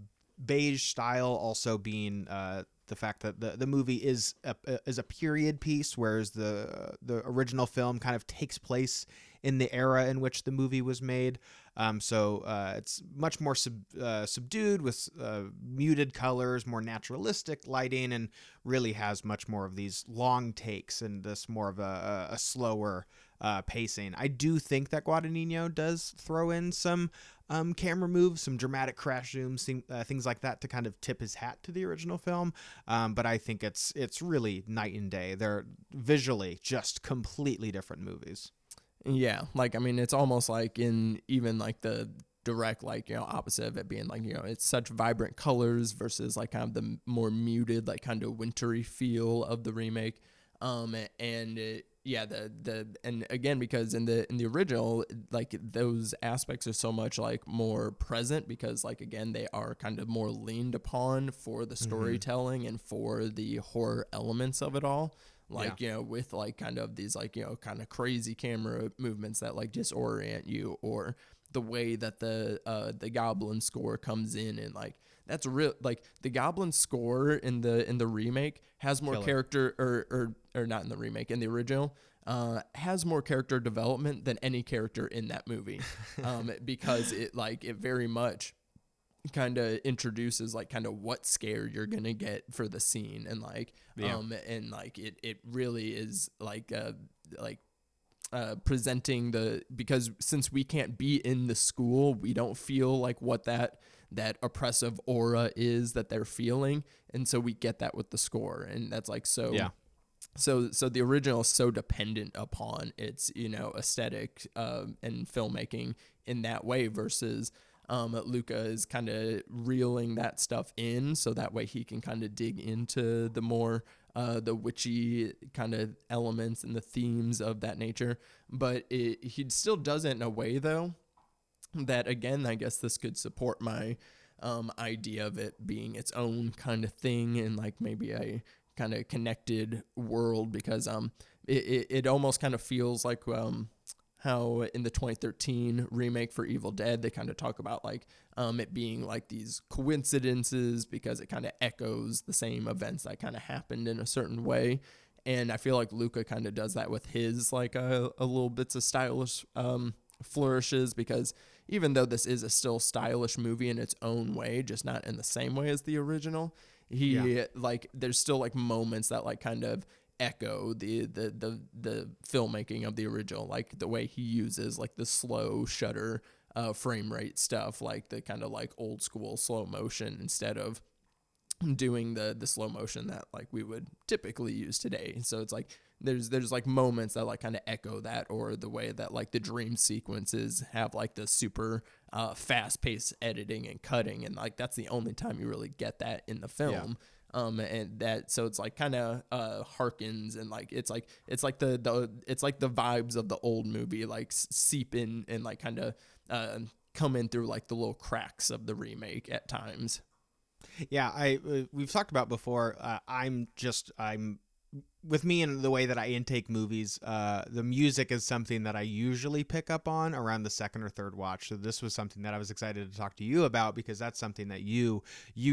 beige style, also being uh, the fact that the, the movie is a, is a period piece, whereas the the original film kind of takes place in the era in which the movie was made. Um, so uh, it's much more sub, uh, subdued with uh, muted colors, more naturalistic lighting, and really has much more of these long takes and this more of a, a slower Uh, pacing. I do think that Guadagnino does throw in some um, camera moves, some dramatic crash zooms, uh, things like that to kind of tip his hat to the original film. Um, but I think it's it's really night and day. They're visually just completely different movies. Yeah, like I mean, it's almost like in even like the direct like you know opposite of it being like you know it's such vibrant colors versus like kind of the more muted like kind of wintry feel of the remake. Um, and it. Yeah, the the and again because in the in the original like those aspects are so much like more present because like again they are kind of more leaned upon for the storytelling mm-hmm. and for the horror elements of it all. Like, yeah. you know, with like kind of these like, you know, kind of crazy camera movements that like disorient you, or the way that the uh, the Goblin score comes in and like that's real like the Goblin score in the in the remake has more Killer. character or, or or not in the remake in the original uh, has more character development than any character in that movie um, because it like it very much kind of introduces like kind of what scare you're gonna get for the scene and like yeah. um and like it it really is like uh like Uh, presenting the because since we can't be in the school, we don't feel like what that that oppressive aura is that they're feeling, and so we get that with the score, and that's like so. Yeah. So so the original is so dependent upon its you know aesthetic uh, and filmmaking in that way versus um, Luca is kind of reeling that stuff in so that way he can kind of dig into the more. Uh, the witchy kind of elements and the themes of that nature. But it, he still does it in a way, though, that, again, I guess this could support my um, idea of it being its own kind of thing and, like, maybe a kind of connected world because um, it, it, it almost kind of feels like um, how in the twenty thirteen remake for Evil Dead, they kind of talk about, like, Um, it being like these coincidences because it kind of echoes the same events that kind of happened in a certain way. And I feel like Luca kind of does that with his like a, a little bits of stylish um, flourishes because even though this is a still stylish movie in its own way, just not in the same way as the original, he yeah. like there's still like moments that like kind of echo the, the the the filmmaking of the original, like the way he uses like the slow shutter Uh, frame rate stuff, like the kind of like old school slow motion instead of doing the the slow motion that like we would typically use today. So it's like there's there's like moments that like kind of echo that, or the way that like the dream sequences have like the super uh, fast paced editing and cutting, and like that's the only time you really get that in the film. Yeah. Um, and that so it's like kind of uh, harkens and like it's like it's like the the it's like the vibes of the old movie like seep in and like kind of. Uh, come in through like the little cracks of the remake at times. Yeah, I uh, we've talked about before. Uh, I'm just I'm with me in the way that I intake movies. Uh, the music is something that I usually pick up on around the second or third watch. So this was something that I was excited to talk to you about because that's something that you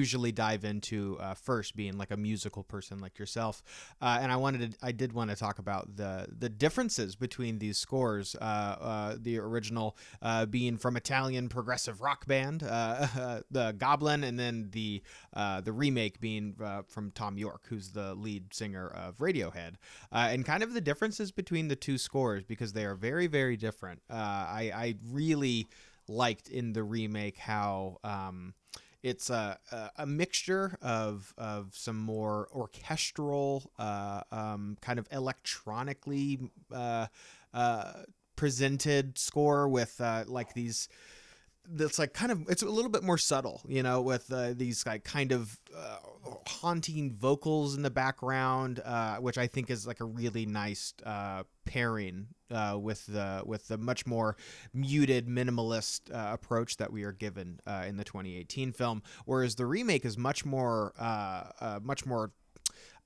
usually dive into uh, first, being like a musical person like yourself. Uh, and I wanted to, I did want to talk about the the differences between these scores. Uh, uh, the original uh, being from Italian progressive rock band, uh, uh, the Goblin, and then the uh, the remake being uh, from Tom York, who's the lead singer of Radio. Radiohead, uh, and kind of the differences between the two scores because they are very, very different. Uh, I, I really liked in the remake how um, it's a, a mixture of of some more orchestral, uh, um, kind of electronically. Uh, uh, presented score with uh, like these. That's like kind of, it's a little bit more subtle, you know, with uh, these like kind of uh, haunting vocals in the background, uh, which I think is like a really nice uh, pairing uh, with the with the much more muted minimalist uh, approach that we are given uh, in the twenty eighteen film. Whereas the remake is much more uh, uh, much more.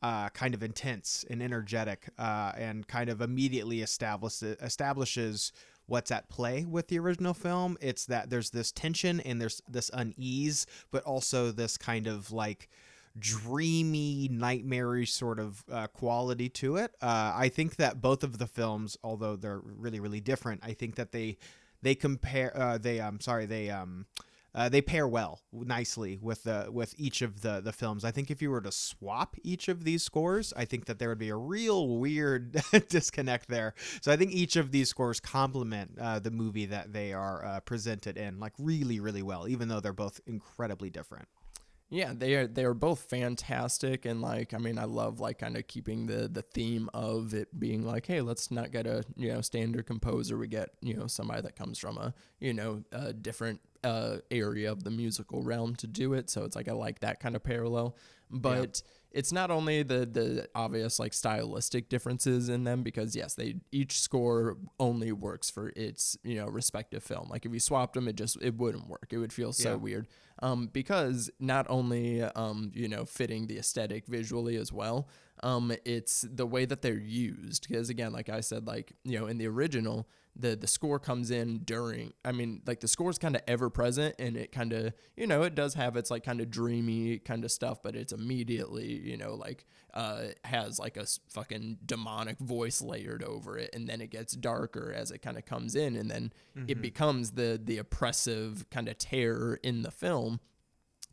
Uh, kind of intense and energetic, uh, and kind of immediately establishes establishes what's at play with the original film. It's that there's this tension and there's this unease, but also this kind of like dreamy, nightmarish sort of uh, quality to it. Uh, I think that both of the films, although they're really, really different, I think that they they compare. Uh, they I'm sorry, they. Um, Uh, they pair well, nicely with the uh, with each of the the films. I think if you were to swap each of these scores, I think that there would be a real weird disconnect there. So I think each of these scores complement uh, the movie that they are uh, presented in, like really, really well, even though they're both incredibly different. Yeah, they are they are both fantastic, and like I mean, I love like kind of keeping the the theme of it being like, hey, let's not get a you know standard composer. We get you know somebody that comes from a you know a different uh, area of the musical realm to do it. So it's like I like that kind of parallel, but. Yeah. It's not only the the obvious like stylistic differences in them, because yes, they each score only works for its you know respective film. Like if you swapped them, it just it wouldn't work. It would feel so yeah. weird, um, because not only um, you know fitting the aesthetic visually as well, um, it's the way that they're used. Because again, like I said, like you know in the original. The, the score comes in during, I mean, like the score is kind of ever present, and it kind of, you know, it does have its like kind of dreamy kind of stuff, but it's immediately, you know, like uh, has like a fucking demonic voice layered over it. And then it gets darker as it kind of comes in, and then mm-hmm. it becomes the, the oppressive kind of terror in the film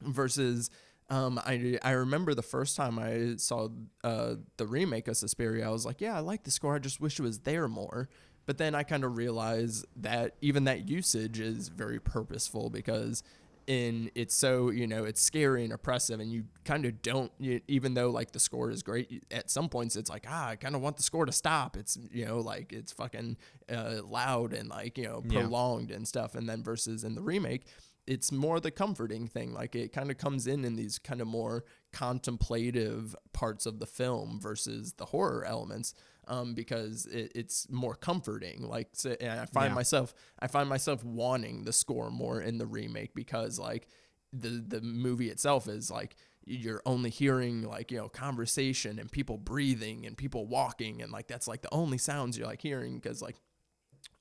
versus... Um, I, I remember the first time I saw uh, the remake of Suspiria, I was like, yeah, I like the score. I just wish it was there more. But then I kind of realized that even that usage is very purposeful, because in it's so, you know, it's scary and oppressive, and you kind of don't, you, even though like the score is great, at some points it's like, ah, I kind of want the score to stop. It's, you know, like it's fucking uh, loud and like, you know, prolonged yeah. and stuff. And then versus in the remake, it's more the comforting thing. Like it kind of comes in in these kind of more contemplative parts of the film versus the horror elements. Um, because it, it's more comforting. Like, so, and I find yeah. myself, I find myself wanting the score more in the remake, because like the the movie itself is like you're only hearing like you know conversation and people breathing and people walking, and like that's like the only sounds you're like hearing, because like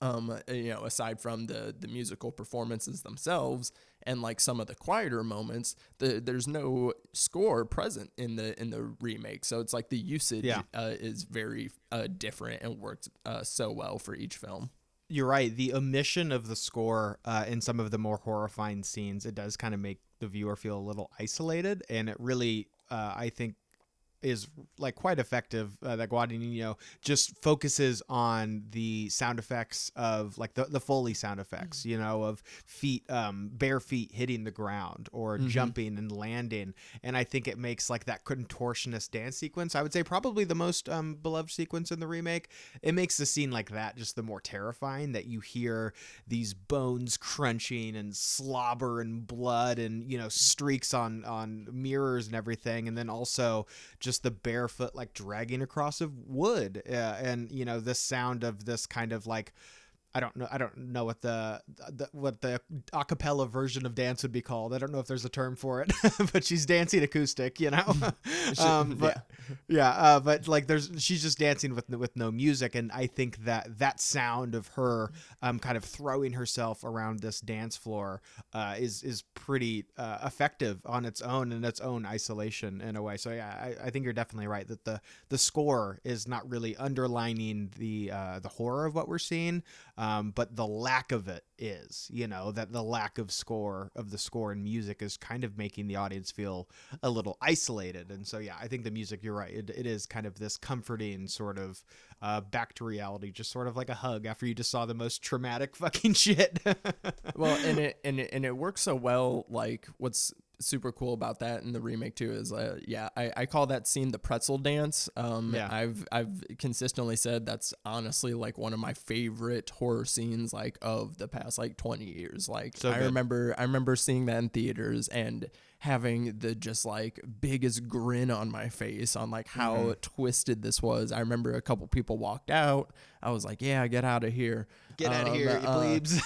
um you know aside from the the musical performances themselves and like some of the quieter moments, the, there's no score present in the in the remake. So it's like the usage yeah. uh, is very uh, different and worked uh, so well for each film. You're right. The omission of the score uh, in some of the more horrifying scenes, it does kind of make the viewer feel a little isolated, and it really, uh, I think, is like quite effective uh, that Guadagnino just focuses on the sound effects of like the, the Foley sound effects, mm-hmm. you know, of feet, um, bare feet hitting the ground or mm-hmm. jumping and landing. And I think it makes like that contortionist dance sequence, I would say probably the most um, beloved sequence in the remake. It makes the scene like that just the more terrifying, that you hear these bones crunching and slobber and blood and, you know, streaks on, on mirrors and everything. And then also just the barefoot like dragging across of wood uh, and you know the sound of this kind of like I don't know I don't know what the, the what the a cappella version of dance would be called. I don't know if there's a term for it, but she's dancing acoustic, you know. um, but yeah, yeah uh, but like there's she's just dancing with with no music, and I think that that sound of her um, kind of throwing herself around this dance floor uh, is is pretty uh, effective on its own, in its own isolation in a way. So yeah, I, I think you're definitely right that the the score is not really underlining the uh, the horror of what we're seeing. Um, Um, but the lack of it is, you know, that the lack of score of the score and music is kind of making the audience feel a little isolated. And so, yeah, I think the music, you're right. It, it is kind of this comforting sort of uh, back to reality, just sort of like a hug after you just saw the most traumatic fucking shit. Well, and it, and it, and it works so well. Like what's super cool about that in the remake too is uh, yeah I, I call that scene the pretzel dance. um yeah. I've I've consistently said that's honestly like one of my favorite horror scenes like of the past like twenty years. Like so I good. remember I remember seeing that in theaters and having the just like biggest grin on my face on like how mm-hmm. twisted this was. I remember a couple people walked out. I was like, yeah, get out of here. Get out of um, here, you uh, plebes.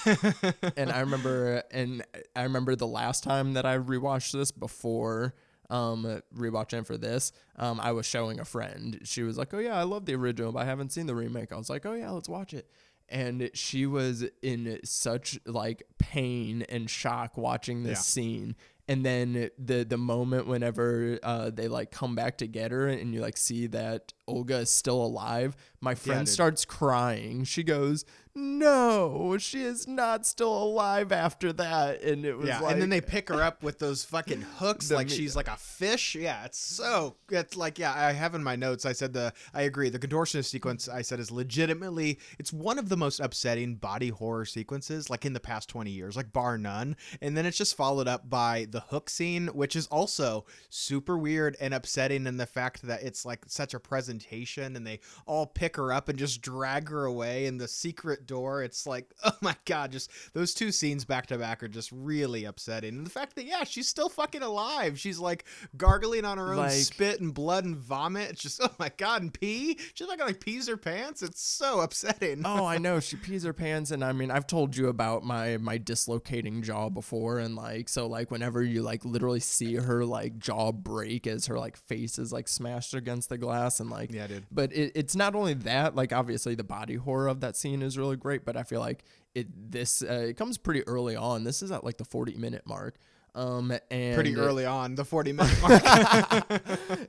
and I remember and I remember the last time that I rewatched this before um rewatching for this, um I was showing a friend. She was like, oh yeah, I love the original, but I haven't seen the remake. I was like, oh yeah, let's watch it. And she was in such like pain and shock watching this yeah. scene. And then the the moment whenever uh, they like come back to get her and you like see that Olga is still alive, my friend yeah, starts crying. She goes, "No, she is not still alive after that." And it was yeah. like, and then they pick her up with those fucking hooks, like me- she's like a fish. Yeah, it's so it's like yeah. I have in my notes. I said the I agree. The contortionist sequence I said is legitimately it's one of the most upsetting body horror sequences like in the past twenty years, like bar none. And then it's just followed up by the hook scene, which is also super weird and upsetting in the fact that it's like such a presentation and they all pick her up and just drag her away in the secret door. It's like, oh my God, just those two scenes back to back are just really upsetting. And the fact that, yeah, she's still fucking alive. She's like gargling on her own like, spit and blood and vomit. It's just, oh my God, and pee. She's like, like pees her pants. It's so upsetting. Oh, I know. She pees her pants. And I mean, I've told you about my, my dislocating jaw before. And like, so like whenever you like literally see her like jaw break as her like face is like smashed against the glass and like yeah dude but it, it's not only that like obviously the body horror of that scene is really great, but I feel like it this uh, it comes pretty early on. This is at like the forty minute mark um and pretty early on the forty minute mark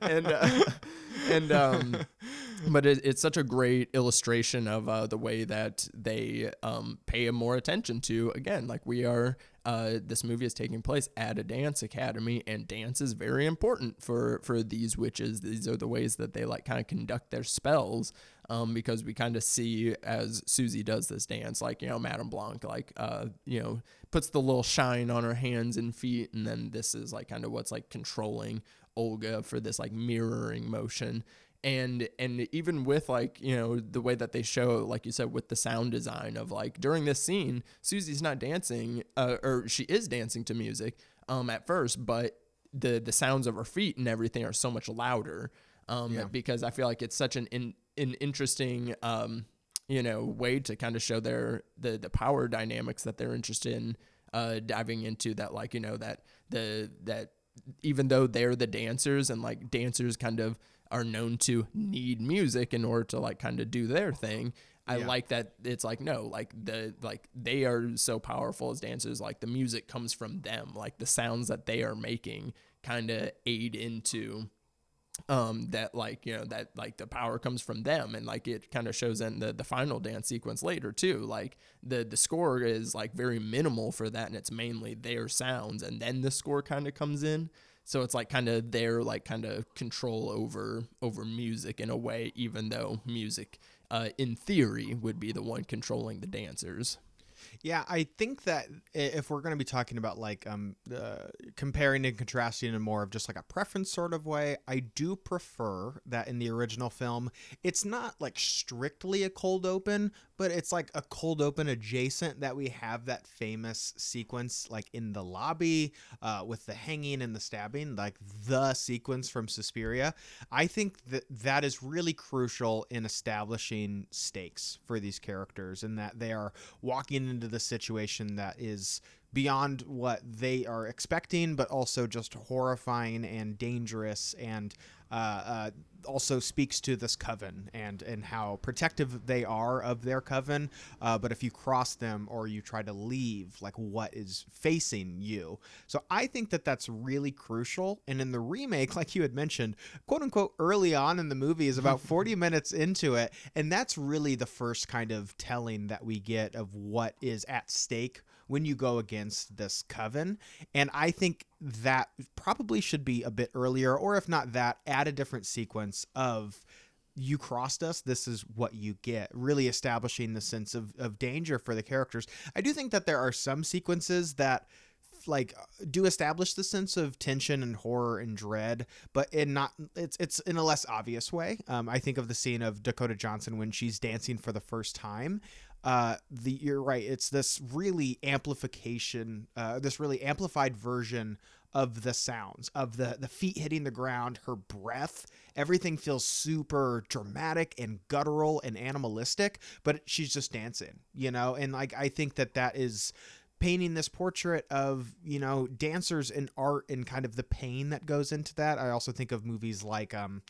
and uh, and um but it, it's such a great illustration of uh, the way that they um pay more attention to again like we are uh this movie is taking place at a dance academy and dance is very important for for these witches. These are the ways that they like kind of conduct their spells um because we kind of see as Susie does this dance like you know Madame Blanc like uh you know puts the little shine on her hands and feet, and then this is like kind of what's like controlling Olga for this like mirroring motion. And and even with, like, you know, the way that they show, like you said, with the sound design of, like, during this scene, Susie's not dancing, uh, or she is dancing to music um, at first, but the, the sounds of her feet and everything are so much louder um, yeah. because I feel like it's such an in, an interesting, um, you know, way to kind of show their the, the power dynamics that they're interested in uh, diving into that, like, you know, that the that even though they're the dancers and, like, dancers kind of are known to need music in order to like kind of do their thing. I yeah. like that it's like no, like the like they are so powerful as dancers, like the music comes from them, like the sounds that they are making kind of aid into um that like you know that like the power comes from them. And like it kind of shows in the the final dance sequence later too, like the the score is like very minimal for that and it's mainly their sounds, and then the score kind of comes in. So it's like kind of their like kind of control over over music in a way, even though music uh, in theory would be the one controlling the dancers. Yeah, I think that if we're going to be talking about like um uh, comparing and contrasting in more of just like a preference sort of way, I do prefer that in the original film, it's not like strictly a cold open, but it's like a cold open adjacent that we have that famous sequence like in the lobby uh, with the hanging and the stabbing, like the sequence from Suspiria. I think that that is really crucial in establishing stakes for these characters and that they are walking into the situation that is beyond what they are expecting, but also just horrifying and dangerous, and uh, uh, also speaks to this coven and, and how protective they are of their coven. Uh, but if you cross them or you try to leave, like what is facing you? So I think that that's really crucial. And in the remake, like you had mentioned, quote unquote, early on in the movie is about forty minutes into it. And that's really the first kind of telling that we get of what is at stake when you go against this coven. And I think that probably should be a bit earlier, or if not that, add a different sequence of you crossed us, this is what you get, really establishing the sense of, of danger for the characters. I do think that there are some sequences that like do establish the sense of tension and horror and dread, but in not it's it's in a less obvious way. Um, I think of the scene of Dakota Johnson when she's dancing for the first time. Uh, the you're right. It's this really amplification, uh, this really amplified version of the sounds of the the feet hitting the ground, her breath. Everything feels super dramatic and guttural and animalistic, but she's just dancing, you know. And like I think that that is painting this portrait of, you know, dancers and art and kind of the pain that goes into that. I also think of movies like um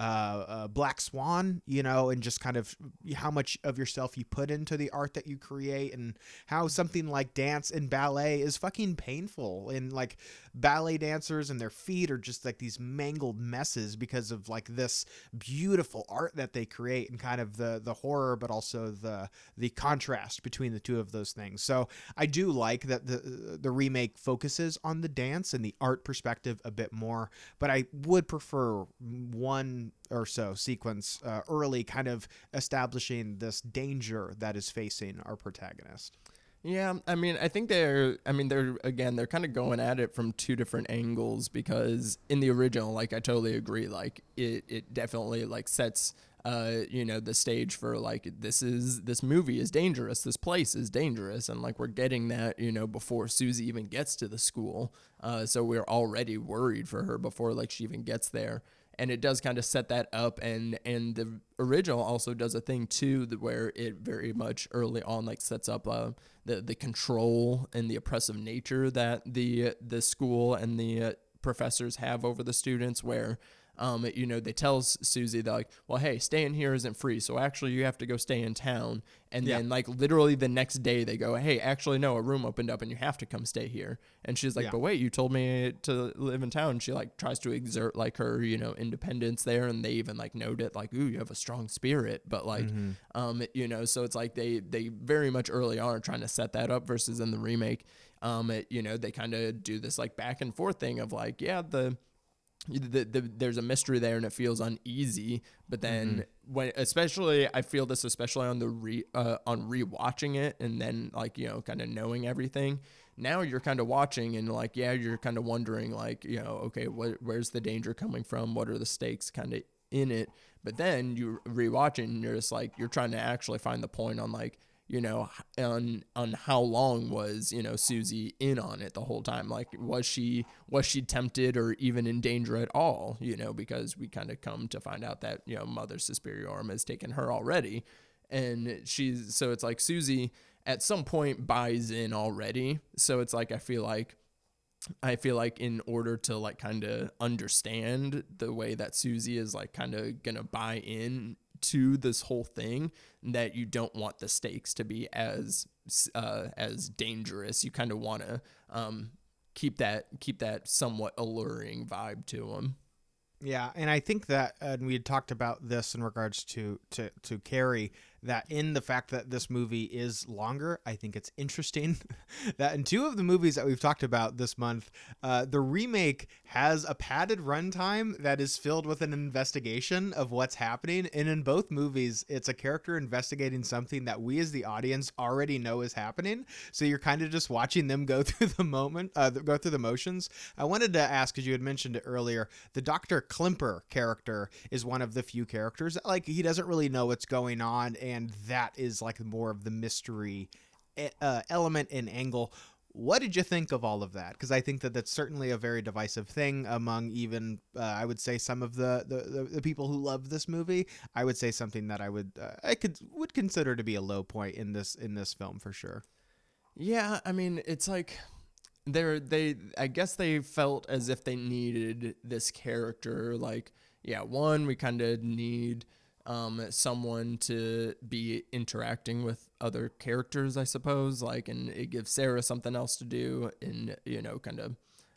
Uh, uh, Black Swan, you know, and just kind of how much of yourself you put into the art that you create, and how something like dance and ballet is fucking painful. And like ballet dancers and their feet are just like these mangled messes because of like this beautiful art that they create, and kind of the the horror, but also the the contrast between the two of those things. So I do like that the the remake focuses on the dance and the art perspective a bit more, but I would prefer one or so sequence uh, early, kind of establishing this danger that is facing our protagonist. Yeah, I mean, I think they're, I mean, they're, again, they're kind of going at it from two different angles, because in the original, like, I totally agree, like, it, it definitely, like, sets, uh, you know, the stage for, like, this is, this movie is dangerous, this place is dangerous, and, like, we're getting that, you know, before Susie even gets to the school, uh, so we're already worried for her before, like, she even gets there. And it does kind of set that up, and and the original also does a thing too where it very much early on like sets up uh, the the control and the oppressive nature that the the school and the uh, professors have over the students, where um you know they tell Susie, they're like, well, hey, staying here isn't free, so actually you have to go stay in town. And yeah. Then like literally the next day they go, hey, actually no, a room opened up and you have to come stay here. And she's like, yeah. But wait, you told me to live in town. And she like tries to exert like her, you know, independence there, and they even like note it like, ooh, you have a strong spirit. But like mm-hmm. um you know, so it's like they they very much early on are trying to set that up, versus in the remake um it, you know, they kind of do this like back and forth thing of like, yeah, the The, the, there's a mystery there and it feels uneasy, but then mm-hmm. when especially I feel this especially on the re uh, on rewatching it, and then like, you know, kind of knowing everything now, you're kind of watching and like, yeah, you're kind of wondering like, you know, okay, what where's the danger coming from, what are the stakes kind of in it, but then you rewatch it and you're just like, you're trying to actually find the point on like, you know, on on how long was, you know, Susie in on it the whole time? Like, was she was she tempted or even in danger at all? You know, because we kind of come to find out that, you know, Mother Suspiriorum has taken her already. And she's, so it's like Susie at some point buys in already. So it's like, I feel like, I feel like in order to like kind of understand the way that Susie is like kind of going to buy in to this whole thing, that you don't want the stakes to be as uh, as dangerous. You kind of want to um, keep that keep that somewhat alluring vibe to them. Yeah, and I think that, and we had talked about this in regards to to to Carrie, that in the fact that this movie is longer, I think it's interesting that in two of the movies that we've talked about this month, uh, the remake has a padded runtime that is filled with an investigation of what's happening. And in both movies, it's a character investigating something that we as the audience already know is happening. So you're kind of just watching them go through the moment, uh, go through the motions. I wanted to ask, because you had mentioned it earlier, the Doctor Klemperer character is one of the few characters that, like, he doesn't really know what's going on. And that is like more of the mystery uh, element and angle. What did you think of all of that? Because I think that that's certainly a very divisive thing among even, uh, I would say, some of the, the, the people who love this movie. I would say something that I would uh, I could would consider to be a low point in this in this film for sure. Yeah, I mean, it's like they're they I guess they felt as if they needed this character. Like, yeah, one, we kind of need. Um, someone to be interacting with other characters, I suppose, like, and it gives Sarah something else to do and, you know, kind of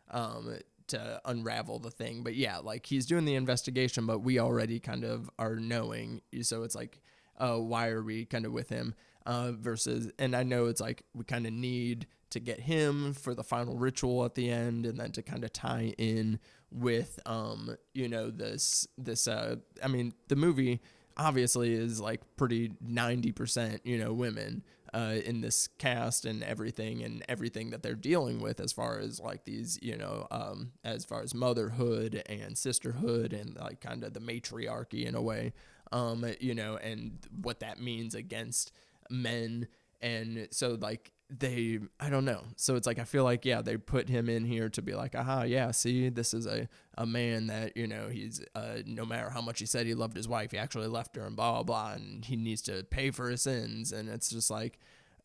um, to unravel the thing. But yeah, like, he's doing the investigation, but we already kind of are knowing. So it's like, uh, why are we kind of with him uh, versus, and I know it's like, we kind of need to get him for the final ritual at the end, and then to kind of tie in with, um, you know, this, this, uh, I mean, the movie, obviously is like pretty ninety percent, you know, women uh, in this cast and everything and everything that they're dealing with as far as like these, you know, um, as far as motherhood and sisterhood and like kind of the matriarchy in a way, um, you know, and what that means against men. And so like, they, I don't know. So it's like, I feel like, yeah, they put him in here to be like, aha, yeah, see, this is a, a man that, you know, he's, uh, no matter how much he said he loved his wife, he actually left her and blah, blah, and he needs to pay for his sins. And it's just like,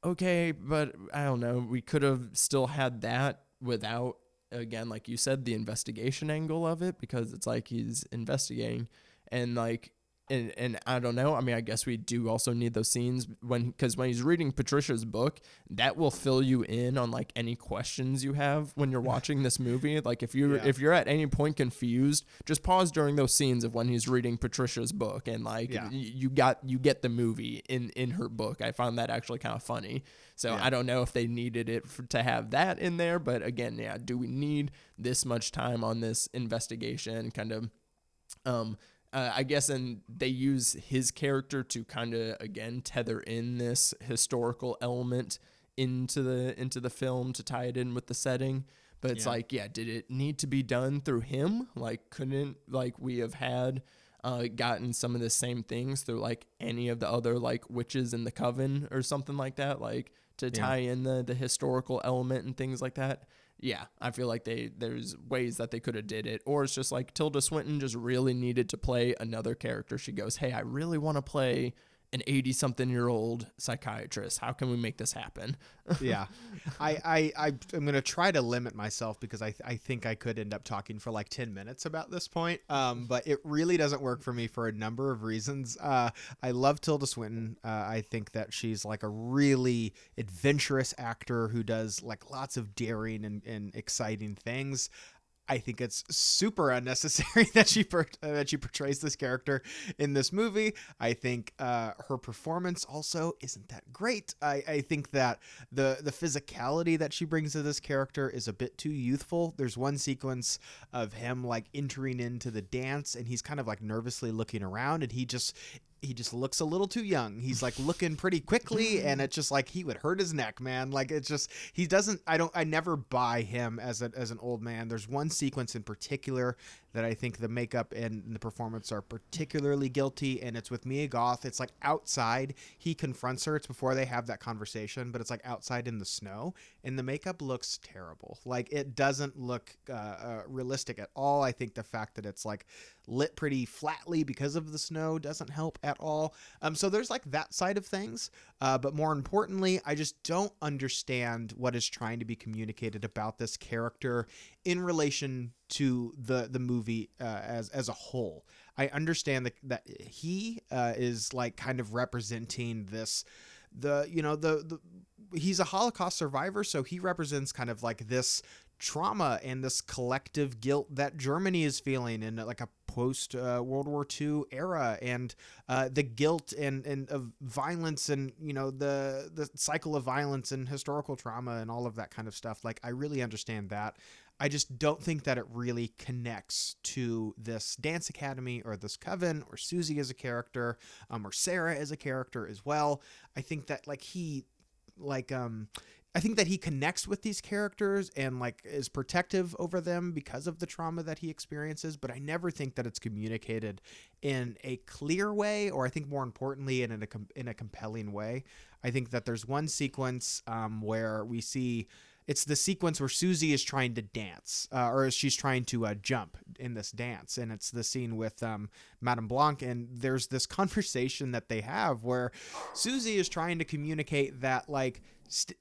okay, but I don't know. We could have still had that without, again, like you said, the investigation angle of it, because it's like he's investigating and like, And and I don't know. I mean, I guess we do also need those scenes when, because when he's reading Patricia's book, that will fill you in on like any questions you have when you're watching this movie. Like if you yeah. if you're at any point confused, just pause during those scenes of when he's reading Patricia's book, and like yeah. y- you got you get the movie in, in her book. I found that actually kind of funny. So yeah. I don't know if they needed it for, to have that in there, but again, yeah, do we need this much time on this investigation? Kind of, um. Uh, I guess, and they use his character to kind of, again, tether in this historical element into the into the film to tie it in with the setting. But it's yeah. like, yeah, did it need to be done through him? Like, couldn't, like, we have had uh, gotten some of the same things through, like, any of the other, like, witches in the coven or something like that? Like, to tie yeah. in the, the historical element and things like that? Yeah, I feel like they there's ways that they could have did it. Or it's just like Tilda Swinton just really needed to play another character. She goes, hey, I really want to play an eighty-something-year-old psychiatrist. How can we make this happen? yeah, I, I, I, I'm going to try to limit myself because I I think I could end up talking for like ten minutes about this point. Um, but it really doesn't work for me for a number of reasons. Uh, I love Tilda Swinton. Uh, I think that she's like a really adventurous actor who does like lots of daring and, and exciting things. I think it's super unnecessary that she per- uh, that she portrays this character in this movie. I think uh, her performance also isn't that great. I, I think that the the physicality that she brings to this character is a bit too youthful. There's one sequence of him like entering into the dance and he's kind of like nervously looking around and he just... he just looks a little too young. He's like looking pretty quickly and it's just like, he would hurt his neck, man. Like it's just, he doesn't, I don't, I never buy him as a, as an old man. There's one sequence in particular that I think the makeup and the performance are particularly guilty. And it's with Mia Goth. It's like outside, he confronts her. It's before they have that conversation, but it's like outside in the snow and the makeup looks terrible. Like it doesn't look uh, uh, realistic at all. I think the fact that it's like lit pretty flatly because of the snow doesn't help at all. Um, so there's like that side of things. Uh, but more importantly, I just don't understand what is trying to be communicated about this character in relation to the the movie uh, as as a whole. I understand that, that he uh, is like kind of representing this, the you know the, the he's a Holocaust survivor, so he represents kind of like this trauma and this collective guilt that Germany is feeling in like a post uh, World War Two era, and uh, the guilt and and of violence and you know the the cycle of violence and historical trauma and all of that kind of stuff. Like I really understand that. I just don't think that it really connects to this dance academy or this coven or Susie as a character, um, or Sarah as a character as well. I think that like he, like, um, I think that he connects with these characters and like is protective over them because of the trauma that he experiences. But I never think that it's communicated in a clear way, or I think more importantly, in a, in a compelling way. I think that there's one sequence, um, where we see, it's the sequence where Susie is trying to dance, uh, or she's trying to uh, jump in this dance. And it's the scene with um, Madame Blanc. And there's this conversation that they have where Susie is trying to communicate that like, st-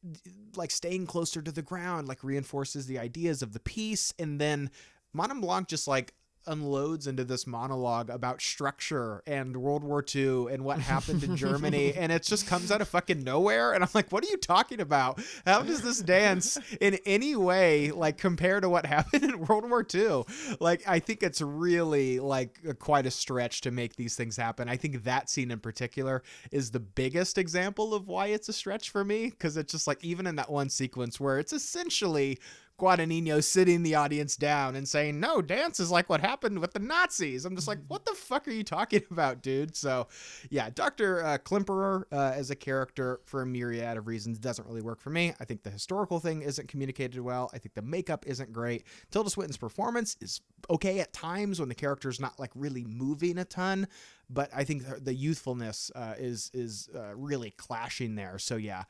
like staying closer to the ground, like reinforces the ideas of the piece. And then Madame Blanc just like unloads into this monologue about structure and World War Two and what happened in Germany, and it just comes out of fucking nowhere, and I'm like, what are you talking about? How does this dance in any way like compare to what happened in World War Two? Like I think it's really like quite a stretch to make these things happen. I think that scene in particular is the biggest example of why it's a stretch for me, because it's just like, even in that one sequence where it's essentially Guadagnino sitting the audience down and saying, no, dance is like what happened with the Nazis. I'm just like, what the fuck are you talking about, dude? So yeah, Doctor Uh, Klemperer uh, as a character, for a myriad of reasons, doesn't really work for me. I think the historical thing isn't communicated well. I think the makeup isn't great. Tilda Swinton's performance is okay at times when the character's not like really moving a ton, but I think the youthfulness uh, is, is uh, really clashing there. So yeah,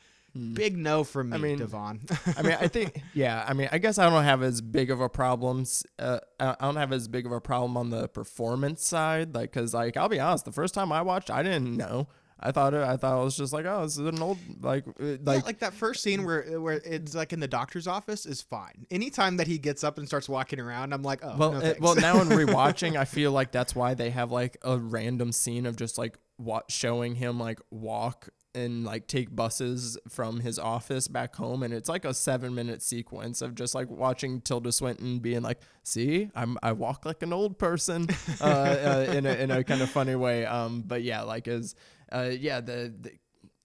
big no from me, I mean, Devon. I mean, I think, yeah, I mean, I guess I don't have as big of a problems. Uh, I don't have as big of a problem on the performance side. Like, cause like, I'll be honest, the first time I watched, I didn't know. I thought it, I thought it was just like, oh, this is an old, like, like, yeah, like that first scene where, where it's like in the doctor's office is fine. Anytime that he gets up and starts walking around, I'm like, oh, well, no it, well, now in rewatching, I feel like that's why they have like a random scene of just like what showing him like walk and like take buses from his office back home. And it's like a seven minute sequence of just like watching Tilda Swinton being like, see, I'm, I walk like an old person, uh, uh in a, in a kind of funny way. Um, but yeah, like as, uh, yeah, the, the,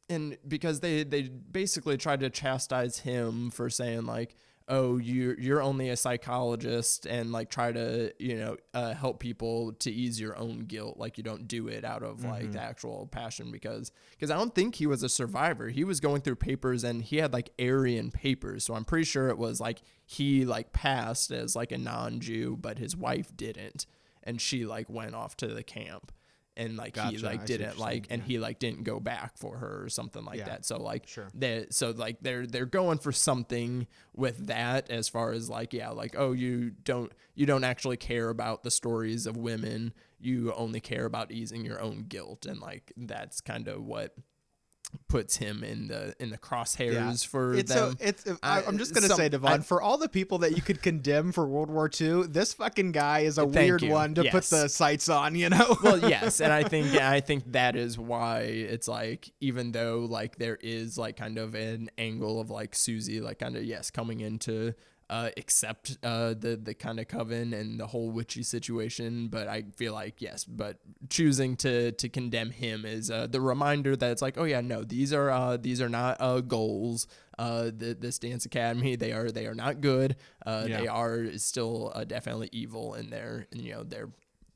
and because they, they basically tried to chastise him for saying like, oh, you you're only a psychologist and like try to, you know, uh, help people to ease your own guilt. Like you don't do it out of mm-hmm. like the actual passion because, because I don't think he was a survivor. He was going through papers and he had like Aryan papers. So I'm pretty sure it was like, he like passed as like a non-Jew, but his wife didn't. And she like went off to the camp and like, gotcha. he like I didn't like, and yeah. he like didn't go back for her or something like yeah. that. So like, sure. they, so like they're, they're going for something with that as far as like, yeah, like, oh, you don't, you don't actually care about the stories of women. You only care about easing your own guilt. And like, that's kind of what puts him in the in the crosshairs yeah. for it's them. A, it's, I, I'm just gonna some, say, Devon, I, for all the people that you could condemn for World War Two, this fucking guy is a weird you. one to yes. put the sights on, you know. Well, yes, and I think yeah, I think that is why it's like, even though like there is like kind of an angle of like Susie, like kind of yes, coming into. Uh, except uh, the the kind of coven and the whole witchy situation, but I feel like yes, but choosing to to condemn him is uh, the reminder that it's like, oh yeah, no, these are uh, these are not uh, goals. Uh, the this dance academy, they are they are not good. Uh, yeah. They are still uh, definitely evil in their you know their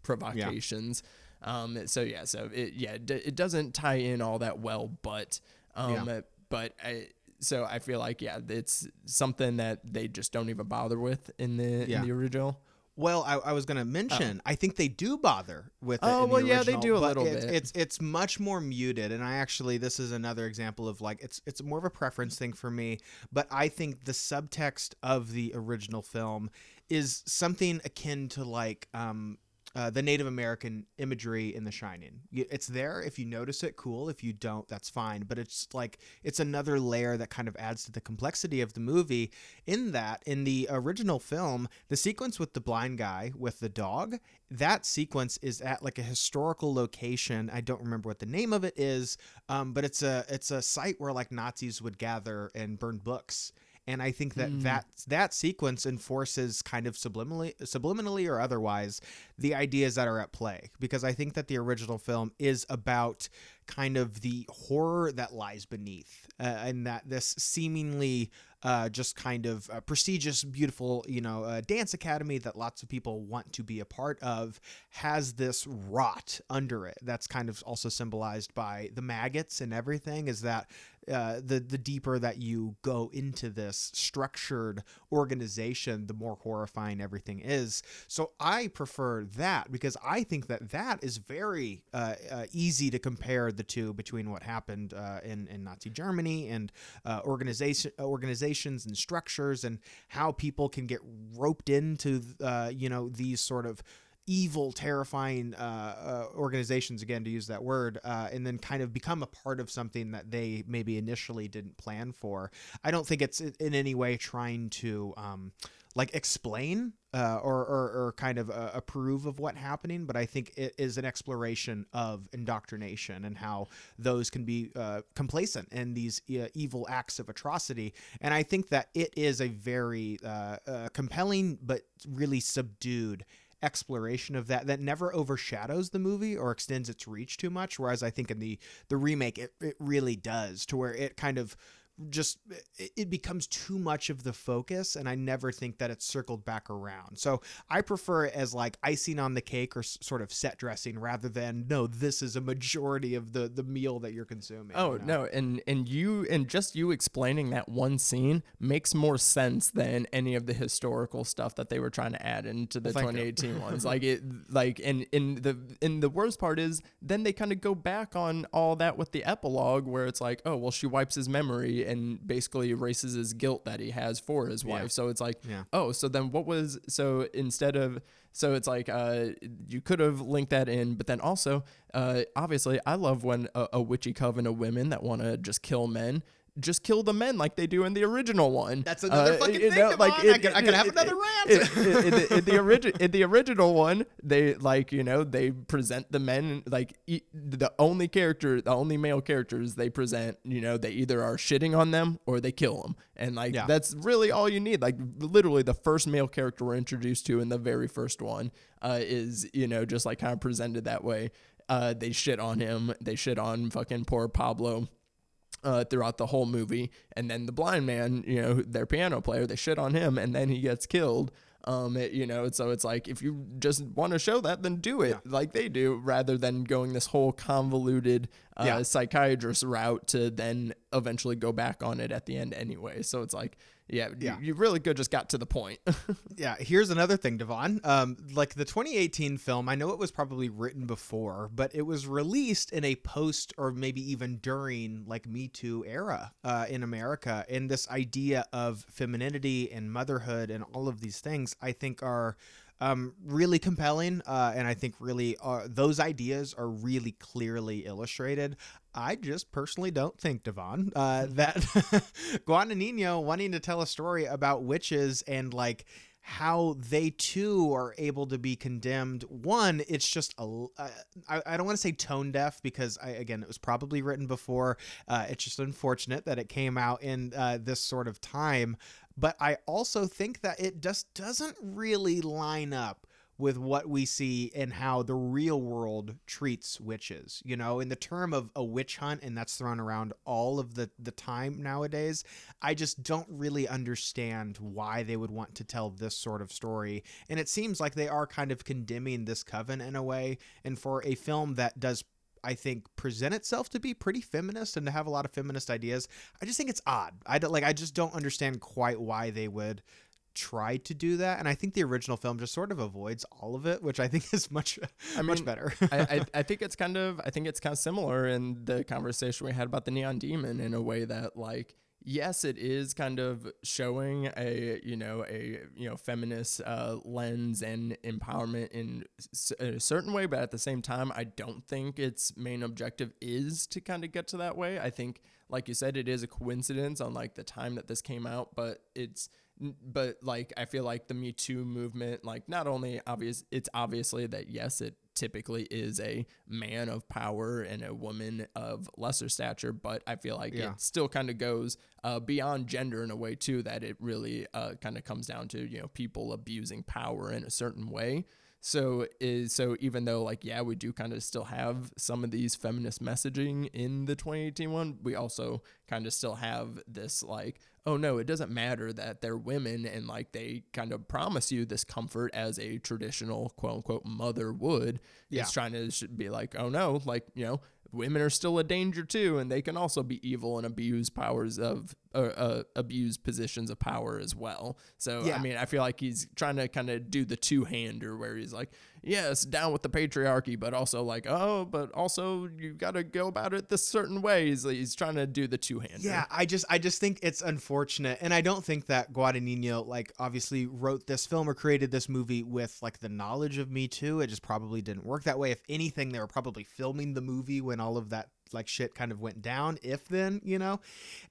provocations. Yeah. Um, so yeah, so it yeah d- it doesn't tie in all that well, but um, yeah. but I. So I feel like, yeah, it's something that they just don't even bother with in the yeah. in the original. Well, I, I was going to mention, oh. I think they do bother with it. Oh, in well, the original, yeah, they do a little it's, bit. It's it's much more muted. And I actually, this is another example of like, it's it's more of a preference thing for me. But I think the subtext of the original film is something akin to like um, uh, the Native American imagery in The Shining. It's there. If you notice it, cool. If you don't, that's fine. But it's like, it's another layer that kind of adds to the complexity of the movie, in that in the original film, the sequence with the blind guy with the dog, that sequence is at like a historical location. I don't remember what the name of it is, um, but it's a, it's a site where like Nazis would gather and burn books. And I think that, mm. that that sequence enforces kind of subliminally, subliminally or otherwise, the ideas that are at play, because I think that the original film is about kind of the horror that lies beneath uh, and that this seemingly uh, just kind of uh, prestigious, beautiful, you know, uh, dance academy that lots of people want to be a part of has this rot under it. That's kind of also symbolized by the maggots and everything, is that Uh, the the deeper that you go into this structured organization, the more horrifying everything is. So I prefer that, because I think that that is very uh, uh, easy to compare the two between what happened uh, in, in Nazi Germany and uh, organization organizations and structures, and how people can get roped into uh, you know these sort of evil, terrifying uh, uh, organizations, again, to use that word, uh, and then kind of become a part of something that they maybe initially didn't plan for. I don't think it's in any way trying to um, like explain uh, or, or, or kind of uh, approve of what's happening, but I think it is an exploration of indoctrination and how those can be uh, complacent in these uh, evil acts of atrocity. And I think that it is a very uh, uh, compelling but really subdued exploration of that that never overshadows the movie or extends its reach too much, whereas I think in the the remake it, it really does, to where it kind of just it becomes too much of the focus, and I never think that it's circled back around. So I prefer it as like icing on the cake or s- sort of set dressing rather than, no, this is a majority of the the meal that you're consuming. Oh, you know? no. And, and you and just you explaining that one scene makes more sense than any of the historical stuff that they were trying to add into the well, twenty eighteen ones. Like it like and in the and the worst part is then they kind of go back on all that with the epilogue where it's like, oh, well, she wipes his memory and basically erases his guilt that he has for his wife. Yeah. So it's like, yeah. oh, so then what was, so instead of, so it's like, uh, you could have linked that in, but then also, uh, obviously I love when a, a witchy coven of women that want to just kill men, just kill the men like they do in the original one. That's another uh, fucking thing. Know, like it, I could, it, I could it, have it, another it, rant. It, it, it, in, the origi- in the original one, they like, you know, they present the men like e- the only character, the only male characters they present, you know, they either are shitting on them or they kill them. And like, yeah. that's really all you need. Like literally the first male character we're introduced to in the very first one uh, is, you know, just like kind of presented that way. Uh, they shit on him. They shit on fucking poor Pablo. Uh, throughout the whole movie. And then the blind man, you know, their piano player, they shit on him and then he gets killed. Um, it, you know, so it's like, if you just want to show that, then do it yeah. like they do, rather than going this whole convoluted uh, yeah. psychiatrist route to then eventually go back on it at the end anyway. So it's like, yeah, yeah. You, you really good just got to the point. yeah. Here's another thing, Devon. Um, like the twenty eighteen film, I know it was probably written before, but it was released in a post or maybe even during like Me Too era uh, in America. And this idea of femininity and motherhood and all of these things, I think are um, really compelling. Uh, and I think really are, those ideas are really clearly illustrated. I just personally don't think, Devon, uh, that Guadagnino wanting to tell a story about witches and like how they too are able to be condemned. One, it's just, a, uh, I, I don't want to say tone deaf because I, again, it was probably written before. Uh, it's just unfortunate that it came out in uh, this sort of time. But I also think that it just doesn't really line up with what we see and how the real world treats witches, you know, in the term of a witch hunt, and that's thrown around all of the, the time nowadays. I just don't really understand why they would want to tell this sort of story. And it seems like they are kind of condemning this coven in a way. And for a film that does, I think, present itself to be pretty feminist and to have a lot of feminist ideas, I just think it's odd. I don't like, I just don't understand quite why they would tried to do that, and I think the original film just sort of avoids all of it, which I think is much I mean, much better. I, I, I think it's kind of I think it's kind of similar in the conversation we had about the Neon Demon, in a way that like yes, it is kind of showing a you know a you know feminist uh, lens and empowerment in a certain way, but at the same time, I don't think its main objective is to kind of get to that way. I think, like you said, it is a coincidence on like the time that this came out, but it's But like, I feel like the Me Too movement, like not only obvious, it's obviously that, yes, it typically is a man of power and a woman of lesser stature. But I feel like yeah. it still kind of goes uh, beyond gender in a way, too, that it really uh, kind of comes down to, you know, people abusing power in a certain way. So is so even though like, yeah, we do kind of still have some of these feminist messaging in the twenty eighteen one, we also kind of still have this like, oh, no, it doesn't matter that they're women and like they kind of promise you this comfort as a traditional, quote unquote, mother would. Yeah. It's trying to be like, oh, no, like, you know, women are still a danger, too, and they can also be evil and abuse powers of uh, uh, abuse positions of power as well. So, yeah. I mean, I feel like he's trying to kind of do the two-hander where he's like, yes, down with the patriarchy, but also like, oh, but also you've got to go about it this certain way. He's, he's trying to do the two-hander. Yeah, I just I just think it's unfortunate. And I don't think that Guadagnino, like, obviously wrote this film or created this movie with, like, the knowledge of Me Too. It just probably didn't work that way. If anything, they were probably filming the movie when all of that like shit kind of went down, if then, you know?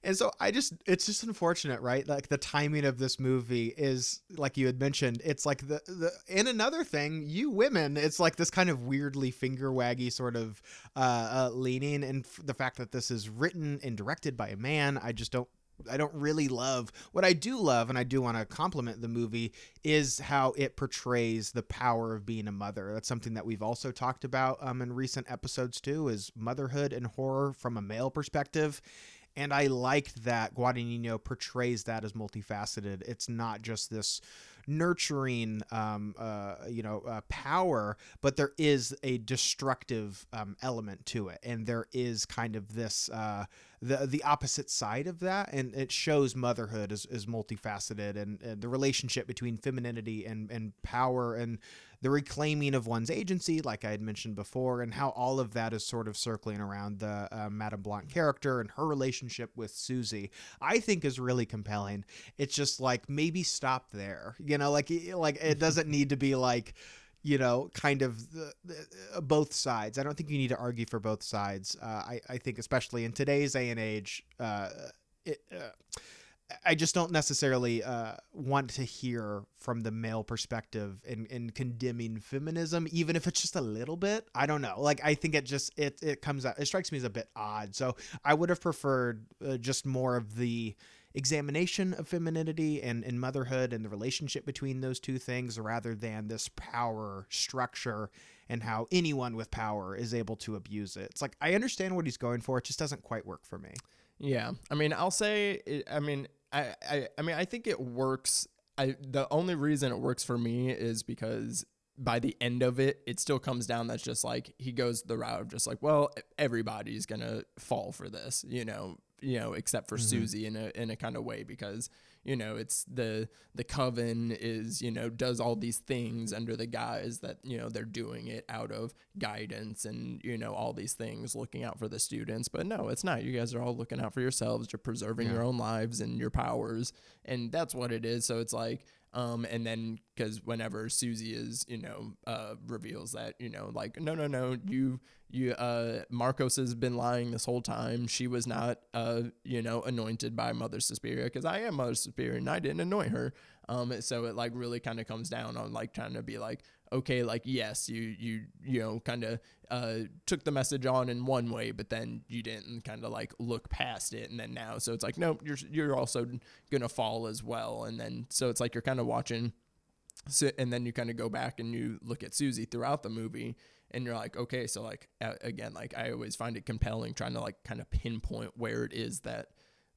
And so I just, it's just unfortunate, right? Like the timing of this movie is, like you had mentioned, it's like the, the and another thing, you women, it's like this kind of weirdly finger waggy sort of uh, uh, leaning. And f- the fact that this is written and directed by a man, I just don't, I don't really love. What I do love, and I do want to compliment the movie, is how it portrays the power of being a mother. That's something that we've also talked about um, in recent episodes too, is motherhood and horror from a male perspective. And I liked that Guadagnino portrays that as multifaceted. It's not just this nurturing, um, uh, you know, uh, power, but there is a destructive um, element to it. And there is kind of this, uh, the the opposite side of that. And it shows motherhood is, is multifaceted, and, and the relationship between femininity and, and power and the reclaiming of one's agency, like I had mentioned before, and how all of that is sort of circling around the uh, Madame Blanc character and her relationship with Susie, I think is really compelling. It's just like, maybe stop there. You know, like, like it doesn't need to be like, you know, kind of the, the, both sides. I don't think you need to argue for both sides. Uh, I, I think especially in today's day and age, uh, it, uh, I just don't necessarily uh, want to hear from the male perspective in, in condemning feminism, even if it's just a little bit. I don't know. Like, I think it just, it, it comes out, it strikes me as a bit odd. So I would have preferred uh, just more of the examination of femininity and, and motherhood and the relationship between those two things, rather than this power structure and how anyone with power is able to abuse it. It's like, I understand what he's going for. It just doesn't quite work for me. Yeah. I mean, I'll say, it, I mean, I, I, I mean, I think it works. I, the only reason it works for me is because by the end of it, it still comes down. That's just like, he goes the route of just like, well, everybody's going to fall for this, you know, you know, except for mm-hmm. Susie in a, in a kind of way, because, you know, it's the, the coven is, you know, does all these things under the guise that, you know, they're doing it out of guidance and, you know, all these things looking out for the students, but no, it's not. You guys are all looking out for yourselves. You're preserving yeah. your own lives and your powers. And that's what it is. So it's like, Um, and then, because whenever Susie is, you know, uh, reveals that, you know, like, no, no, no, you, you, uh, Marcos has been lying this whole time. She was not, uh, you know, anointed by Mother Suspiria, because I am Mother Suspiria and I didn't anoint her. Um, so it like really kind of comes down on like trying to be like, okay, like, yes, you, you, you know, kind of, uh, took the message on in one way, but then you didn't kind of like look past it. And then now, so it's like, nope, you're, you're also going to fall as well. And then, so it's like, you're kind of watching, so, and then you kind of go back and you look at Susie throughout the movie and you're like, okay, so like, again, like I always find it compelling trying to like kind of pinpoint where it is that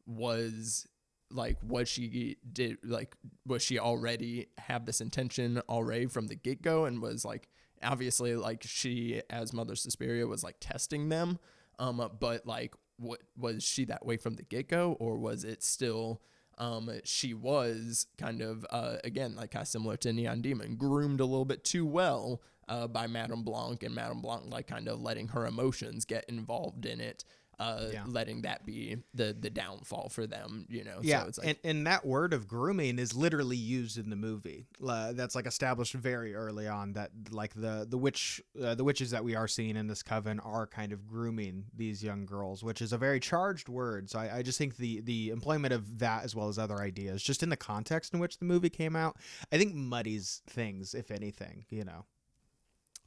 was like what she did, like was she already have this intention already from the get-go, and was like obviously like she as Mother Suspiria was like testing them, um but like what was she that way from the get-go, or was it still um she was kind of uh again like kind of similar to Neon Demon, groomed a little bit too well uh by Madame Blanc, and Madame Blanc like kind of letting her emotions get involved in it, Uh, yeah. letting that be the the downfall for them, you know? Yeah, so it's like, and, and that word of grooming is literally used in the movie. Uh, that's like established very early on that like the the witch uh, the witches that we are seeing in this coven are kind of grooming these young girls, which is a very charged word. So I, I just think the the employment of that, as well as other ideas, just in the context in which the movie came out, I think muddies things, if anything, you know?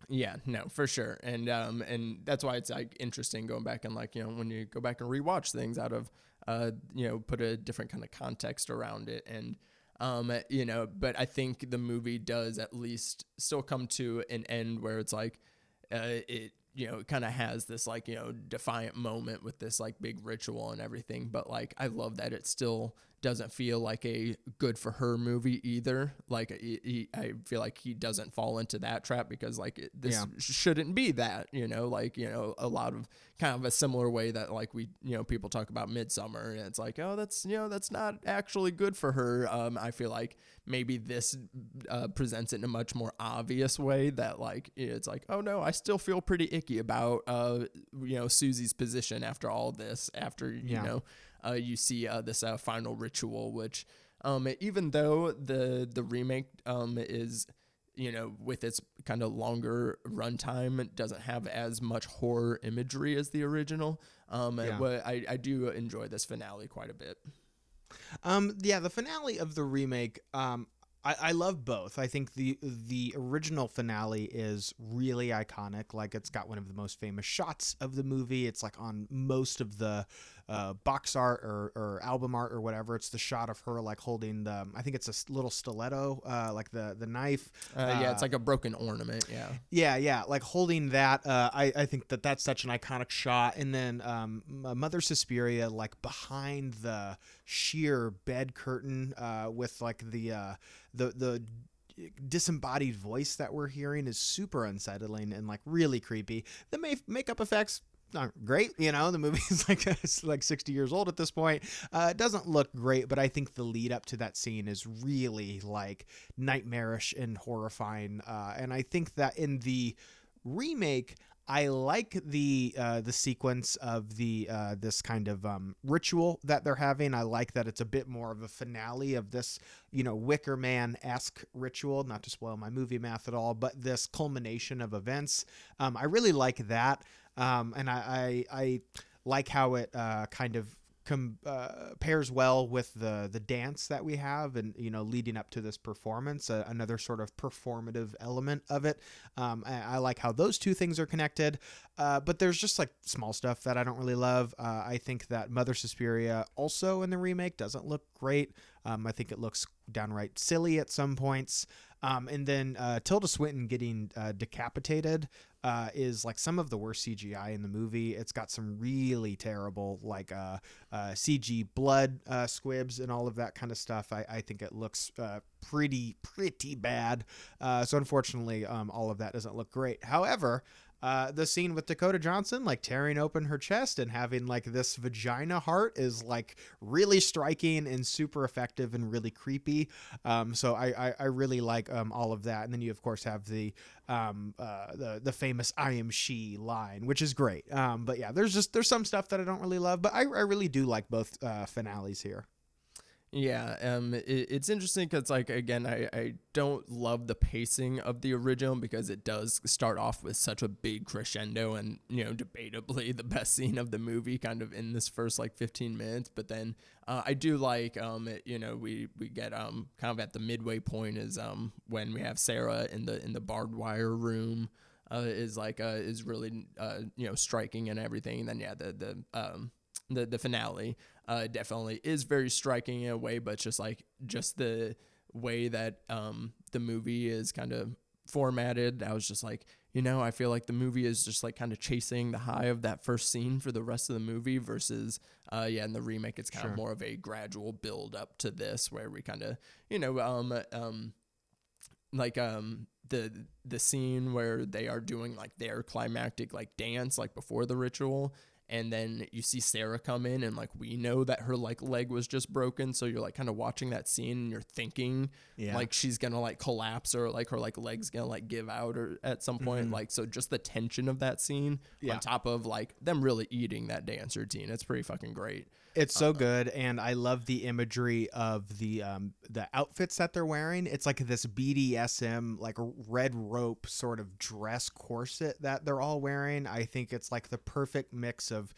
Yeah, no, for sure. And um and that's why it's like interesting going back and like, you know, when you go back and rewatch things out of uh you know, put a different kind of context around it. And um you know, but I think the movie does at least still come to an end where it's like uh, it you know, it kind of has this like, you know, defiant moment with this like big ritual and everything, but like I love that it still doesn't feel like a good for her movie either. Like he, he, I feel like he doesn't fall into that trap, because like it, this yeah. shouldn't be that, you know, like, you know, a lot of kind of a similar way that like we, you know, people talk about Midsommar and it's like, oh, that's, you know, that's not actually good for her. Um, I feel like maybe this uh, presents it in a much more obvious way that like, it's like, oh no, I still feel pretty icky about, uh, you know, Susie's position after all this, after, you yeah. know, Uh, you see uh, this uh, final ritual, which um, even though the the remake um, is, you know, with its kind of longer runtime, it doesn't have as much horror imagery as the original. Um, yeah. it, I, I do enjoy this finale quite a bit. Um, yeah, the finale of the remake, um, I, I love both. I think the the original finale is really iconic. Like, it's got one of the most famous shots of the movie. It's like on most of the uh, box art or, or album art or whatever. It's the shot of her like holding the, I think it's a little stiletto, uh, like the the knife. Uh, uh, yeah, it's like a broken ornament. Yeah. Yeah, yeah, like holding that. Uh, I I think that that's such an iconic shot. And then um, Mother Suspiria, like behind the sheer bed curtain, uh, with like the uh, the the. disembodied voice that we're hearing is super unsettling and like really creepy. The make- makeup effects aren't great, you know. The movie is like it's like sixty years old at this point. Uh, it doesn't look great, but I think the lead up to that scene is really like nightmarish and horrifying. Uh, and I think that in the remake, I like the uh, the sequence of the uh, this kind of um, ritual that they're having. I like that it's a bit more of a finale of this, you know, Wicker Man-esque ritual. Not to spoil my movie math at all, but this culmination of events. Um, I really like that, um, and I, I I like how it uh, kind of com- uh, pairs well with the the dance that we have, and you know, leading up to this performance, uh, another sort of performative element of it. Um, I, I like how those two things are connected, uh, but there's just like small stuff that I don't really love. Uh, I think that Mother Suspiria also in the remake doesn't look great. Um, I think it looks downright silly at some points. Um, and then uh, Tilda Swinton getting uh, decapitated uh, is like some of the worst C G I in the movie. It's got some really terrible like uh, uh, C G blood uh, squibs and all of that kind of stuff. I, I think it looks uh, pretty, pretty bad. Uh, so unfortunately, um, all of that doesn't look great. However, Uh, the scene with Dakota Johnson, like tearing open her chest and having like this vagina heart is like really striking and super effective and really creepy. Um, so I, I, I really like um, all of that. And then you of course have the, um, uh, the, the famous I am she line, which is great. Um, but yeah, there's just, there's some stuff that I don't really love, but I, I really do like both uh, finales here. Yeah, um, it, it's interesting because, like, again, I, I don't love the pacing of the original because it does start off with such a big crescendo and, you know, debatably the best scene of the movie kind of in this first, like, fifteen minutes. But then uh, I do like, um, it, you know, we, we get um kind of at the midway point is um when we have Sarah in the in the barbed wire room uh, is, like, uh, is really, uh, you know, striking and everything. And then, yeah, the, the um the, the finale. Uh, definitely is very striking in a way, but just like just the way that um, the movie is kind of formatted. I was just like, you know, I feel like the movie is just like kind of chasing the high of that first scene for the rest of the movie versus, uh, yeah, in the remake, it's kind of sure. more of a gradual build up to this where we kind of, you know, um, um, like um, the the scene where they are doing like their climactic like dance like before the ritual. And then you see Sarah come in and like, we know that her like leg was just broken. So you're like kind of watching that scene and you're thinking yeah. like she's going to like collapse or like her like leg's going to like give out or at some point. Mm-hmm. Like, so just the tension of that scene yeah. on top of like them really eating that dance routine. It's pretty fucking great. It's so good, and I love the imagery of the um, the outfits that they're wearing. It's like this B D S M, like red rope sort of dress corset that they're all wearing. I think it's like the perfect mix of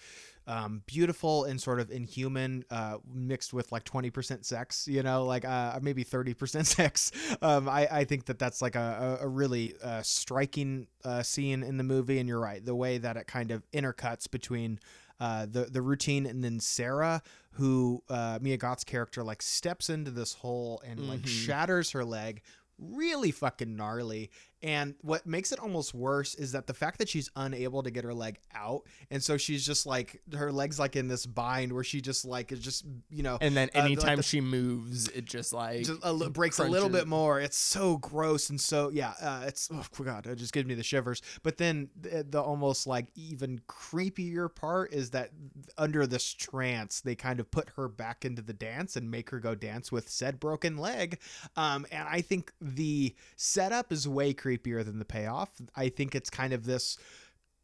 um, beautiful and sort of inhuman uh, mixed with like twenty percent sex, you know, like uh, maybe thirty percent sex. Um, I, I think that that's like a, a really uh, striking uh, scene in the movie, and you're right, the way that it kind of intercuts between Uh, the the routine, and then Sarah, who uh, Mia Goth's character, like steps into this hole and mm-hmm. like shatters her leg, really fucking gnarly. And what makes it almost worse is that the fact that she's unable to get her leg out, and so she's just like her leg's like in this bind where she just like is just you know. And then anytime uh, like the, she moves, it just like just a, breaks crunches. a little bit more. It's so gross, and so yeah, uh, it's oh god, it just gives me the shivers. But then the, the almost like even creepier part is that under this trance, they kind of put her back into the dance and make her go dance with said broken leg. Um, and I think the setup is way creepier. creepier than the payoff. I think it's kind of this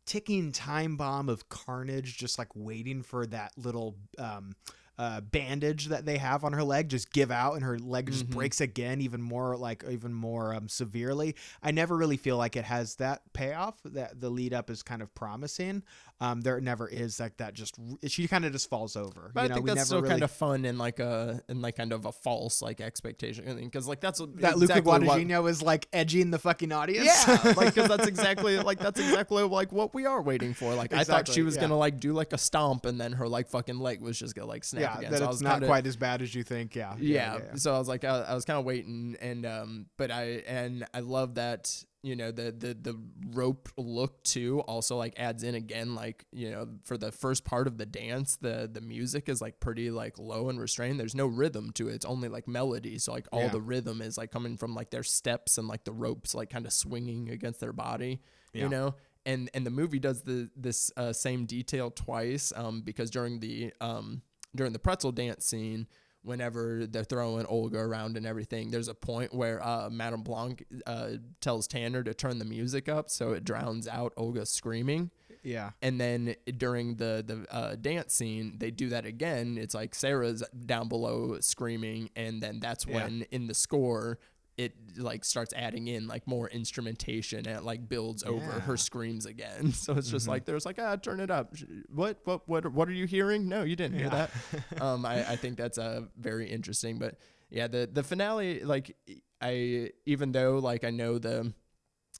ticking time bomb of carnage, just like waiting for that little um uh bandage that they have on her leg just give out, and her leg just mm-hmm. breaks again even more like even more um severely. I never really feel like it has that payoff. That the lead up is kind of promising, Um, there never is like that. Just she kind of just falls over. But you know, I think we that's never still really... kind of fun and like a and like kind of a false like expectation because like that's that exactly Luca Guadagnino what... is like edging the fucking audience. Yeah, like because that's exactly like that's exactly like what we are waiting for. Like exactly, I thought she was yeah. gonna like do like a stomp and then her like fucking leg was just gonna like snap. Yeah, again. That so it's I was not kinda... quite as bad as you think. Yeah. Yeah. yeah, yeah, yeah. So I was like I, I was kind of waiting and um but I and I love that. You know, the, the, the rope look too also like adds in again, like, you know, for the first part of the dance, the, the music is like pretty like low and restrained. There's no rhythm to it. It's only like melody. So like all yeah. the rhythm is like coming from like their steps and like the ropes, like kind of swinging against their body, yeah. you know? And, and the movie does the, this uh, same detail twice um, because during the, um, during the pretzel dance scene, whenever they're throwing Olga around and everything, there's a point where uh, Madame Blanc uh, tells Tanner to turn the music up so it drowns out Olga screaming. Yeah. And then during the, the uh, dance scene, they do that again. It's like Sarah's down below screaming, and then that's when yeah. in the score it like starts adding in like more instrumentation and it like builds over yeah. her screams again. So it's just mm-hmm. like, there's like, ah, turn it up. What, what, what, what are you hearing? No, you didn't yeah. hear that. um, I, I think that's a uh, very interesting, but yeah, the, the finale, like I, even though like, I know the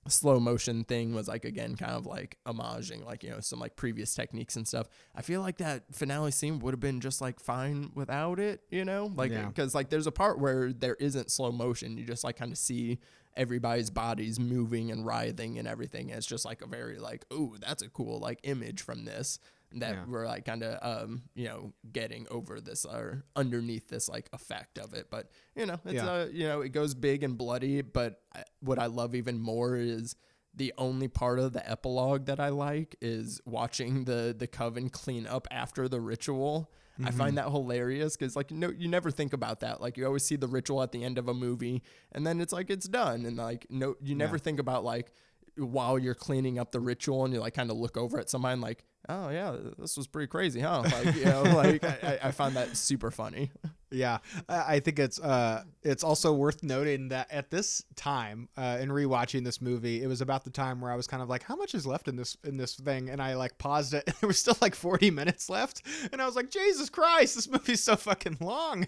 slow motion thing was like, again, kind of like homaging, like, you know, some like previous techniques and stuff. I feel like that finale scene would have been just like fine without it, you know, like, yeah. cause like there's a part where there isn't slow motion. You just like kind of see everybody's bodies moving and writhing and everything. And it's just like a very like, oh, that's a cool like image from this that yeah. we're like kind of, um, you know, getting over this or underneath this like effect of it. But, you know, it's yeah. uh, you know, it goes big and bloody. But I, what I love even more is the only part of the epilogue that I like is watching the, the coven clean up after the ritual. Mm-hmm. I find that hilarious because like, no, you never think about that. Like you always see the ritual at the end of a movie and then it's like, it's done. And like, no, you never yeah. think about like, while you're cleaning up the ritual and you like kind of look over at somebody and like, oh yeah, this was pretty crazy, huh? Like, you know, like I, I found that super funny. Yeah. I think it's, uh, it's also worth noting that at this time, uh, in rewatching this movie, it was about the time where I was kind of like, how much is left in this, in this thing? And I like paused it and there was still like forty minutes left. And I was like, Jesus Christ, this movie's so fucking long.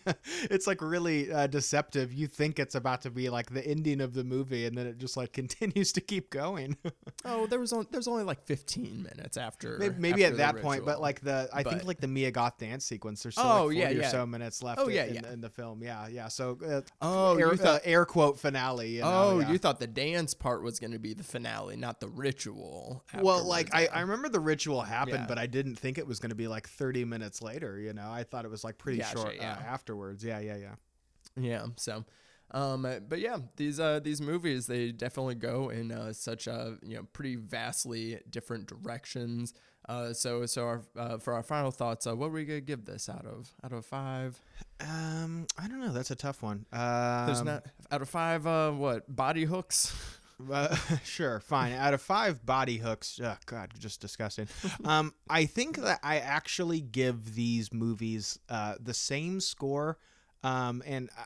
It's like really uh, deceptive. You think it's about to be like the ending of the movie and then it just like continues to keep going. Oh, there was, on, there was only like fifteen minutes after. Maybe, maybe after at that ritual. Point, but like the, I but, think like the Mia Goth dance sequence, there's still oh, like forty yeah, yeah. or so minutes left. Oh, yeah, in, yeah. in the film. Yeah. Yeah. So, uh, oh, air, thought, uh, air quote finale. You know? Oh, yeah. You thought the dance part was going to be the finale, not the ritual. Well, like I, I remember the ritual happened, yeah. but I didn't think it was going to be like thirty minutes later. You know, I thought it was like pretty gotcha, short yeah. uh, afterwards. Yeah. Yeah. Yeah. Yeah. So, um, but yeah, these, uh, these movies, they definitely go in uh, such a, you know, pretty vastly different directions. Uh, so, so our, uh, for our final thoughts, uh, what are we going to give this out of, out of five? Um, I don't know. That's a tough one. Um, There's not out of five, uh, what body hooks? Uh, sure. Fine. Out of five body hooks. Oh God, just disgusting. um, I think that I actually give these movies, uh, the same score. Um, and I,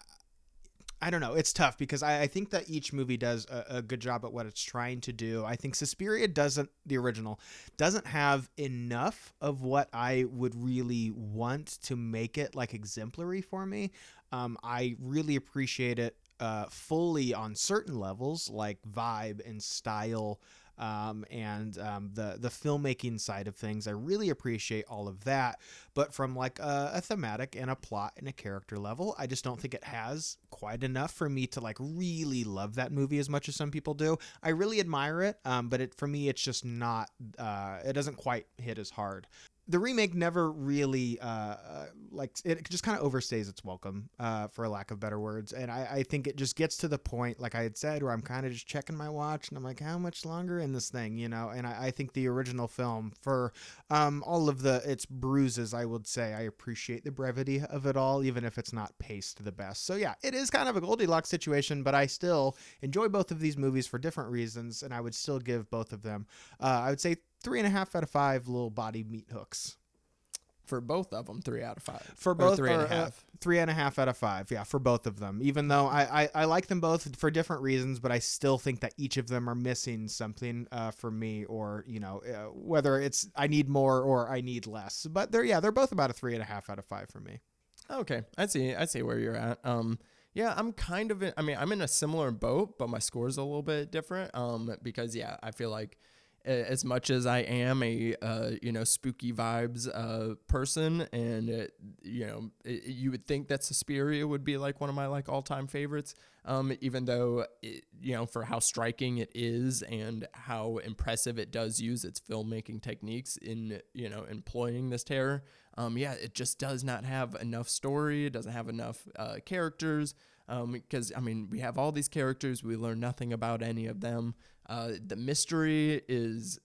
I don't know. It's tough because I, I think that each movie does a, a good job at what it's trying to do. I think Suspiria doesn't, the original, doesn't have enough of what I would really want to make it like exemplary for me. Um, I really appreciate it uh, fully on certain levels, like vibe and style um, and um, the, the filmmaking side of things. I really appreciate all of that. But from like a, a thematic and a plot and a character level, I just don't think it has quite enough for me to like really love that movie as much as some people do. I really admire it. Um, but it, for me, it's just not, uh, it doesn't quite hit as hard. The remake never really, uh, like it just kind of overstays its welcome, uh, for lack of better words. And I, I think it just gets to the point, like I had said, where I'm kind of just checking my watch and I'm like, how much longer in this thing, you know? And I, I think the original film for, um, all of the, its bruises, I would say I appreciate the brevity of it all, even if it's not paced the best. So yeah, it is kind of a Goldilocks situation, but I still enjoy both of these movies for different reasons. And I would still give both of them, uh, I would say three and a half out of five little body meat hooks. For both of them, three out of five. For both, or three and a half. Uh, three and a half out of five, yeah, for both of them. Even though I, I, I like them both for different reasons, but I still think that each of them are missing something uh, for me, or, you know, uh, whether it's I need more or I need less. But they're, yeah, they're both about a three and a half out of five for me. Okay, I see. I see where you're at. Um, yeah, I'm kind of, in, I mean, I'm in a similar boat, but my score's a little bit different. Um, because yeah, I feel like, as much as I am a, uh, you know, spooky vibes uh, person, and, it, you know, it, you would think that Suspiria would be like one of my like all-time favorites, um, even though, it, you know, for how striking it is and how impressive it does use its filmmaking techniques in, you know, employing this terror. Um, yeah, it just does not have enough story. It doesn't have enough uh, characters. Um, because, I mean, we have all these characters. We learn nothing about any of them. Uh, the mystery is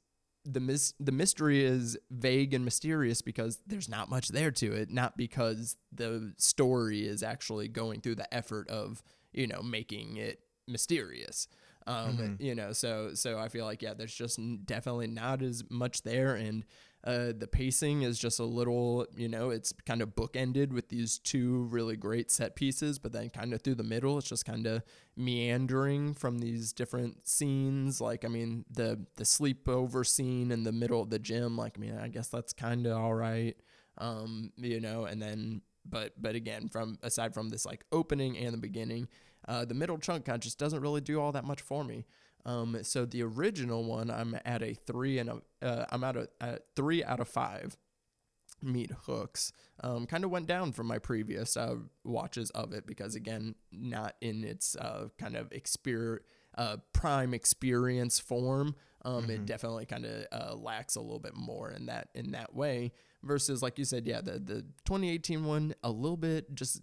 the mis- the mystery is vague and mysterious because there's not much there to it, not because the story is actually going through the effort of, you know, making it mysterious. Um, mm-hmm. You know, so so I feel like, yeah, there's just definitely not as much there. And uh, the pacing is just a little, you know, it's kind of bookended with these two really great set pieces, but then kind of through the middle, it's just kind of meandering from these different scenes. Like, I mean, the, the sleepover scene in the middle of the gym, like, I mean, I guess that's kind of all right. Um, you know, and then, but, but again, from aside from this like opening and the beginning, Uh, the middle chunk kind of just doesn't really do all that much for me. Um, so the original one, I'm at a three and a, uh, I'm at a, a three out of five. Meat hooks um, kind of went down from my previous uh, watches of it because again, not in its uh, kind of exper- uh, prime experience form. Um, mm-hmm. It definitely kind of uh, lacks a little bit more in that in that way. Versus, like you said, yeah, the, the twenty eighteen one, a little bit, just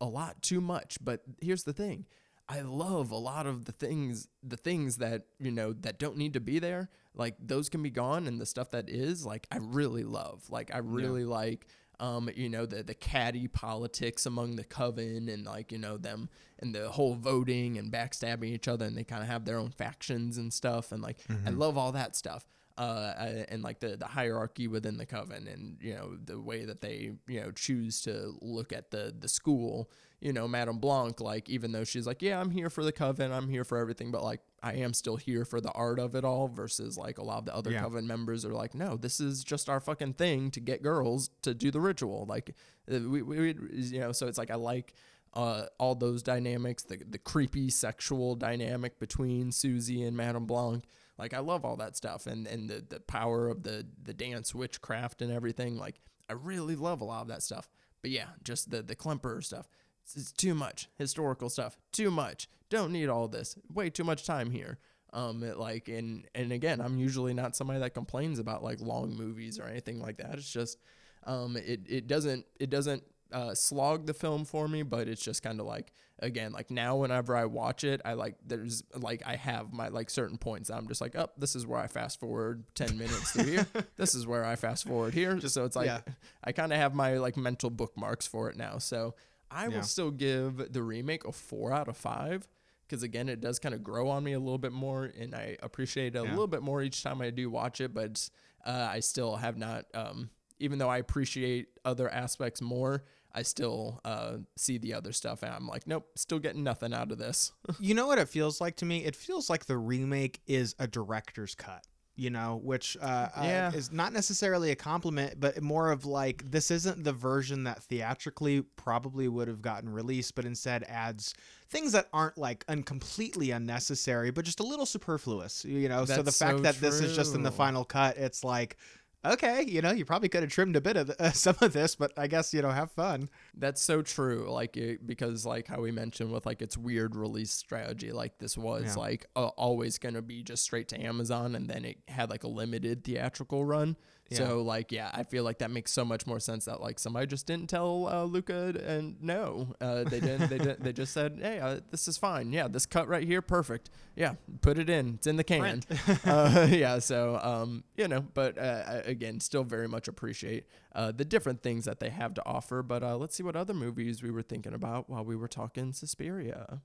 a lot too much. But here's the thing. I love a lot of the things, the things that, you know, that don't need to be there. Like, those can be gone. And the stuff that is, like, I really love. Like, I really yeah. like, um, you know, the, the catty politics among the coven and, like, you know, them and the whole voting and backstabbing each other. And they kind of have their own factions and stuff. And, like, mm-hmm. I love all that stuff. Uh, and like the, the hierarchy within the coven and, you know, the way that they, you know, choose to look at the, the school, you know, Madame Blanc, like, even though she's like, yeah, I'm here for the coven, I'm here for everything, but like, I am still here for the art of it all versus like a lot of the other yeah. coven members are like, no, this is just our fucking thing to get girls to do the ritual. Like we, we you know, so it's like, I like, Uh, all those dynamics, the the creepy sexual dynamic between Susie and Madame Blanc, like I love all that stuff, and and the the power of the the dance witchcraft and everything, like I really love a lot of that stuff. But yeah, just the the Klemperer stuff, it's, it's too much historical stuff, too much. Don't need all this. Way too much time here. Um, it, like and and again, I'm usually not somebody that complains about like long movies or anything like that. It's just, um, it it doesn't it doesn't. Uh, slog the film for me, but it's just kind of like, again, like now whenever I watch it, I like there's like I have my like certain points. I'm just like, oh, this is where I fast forward ten minutes through here. This is where I fast forward here. Just so it's like yeah. I kind of have my like mental bookmarks for it now. So I yeah. will still give the remake a four out of five because again, it does kind of grow on me a little bit more, and I appreciate it a yeah. little bit more each time I do watch it. But uh, I still have not, um, even though I appreciate other aspects more. I still uh, see the other stuff and I'm like, nope, still getting nothing out of this. You know what it feels like to me? It feels like the remake is a director's cut, you know, which uh, yeah. uh, is not necessarily a compliment, but more of like, this isn't the version that theatrically probably would have gotten released, but instead adds things that aren't like un- completely unnecessary, but just a little superfluous, you know? That's so the so fact that true. This is just in the final cut, it's like, okay, you know, you probably could have trimmed a bit of uh, some of this, but I guess, you know, have fun. That's so true. Like, it, because like how we mentioned with like its weird release strategy, like this was yeah. like uh, always going to be just straight to Amazon. And then it had like a limited theatrical run. Yeah. So like, yeah, I feel like that makes so much more sense that like somebody just didn't tell uh, Luca and no, uh, they didn't, they didn't, they just said, hey, uh, this is fine. Yeah. This cut right here. Perfect. Yeah. Put it in. It's in the can. uh, yeah. So, um, you know, but uh, again, still very much appreciate uh, the different things that they have to offer. But uh, let's see what other movies we were thinking about while we were talking Suspiria.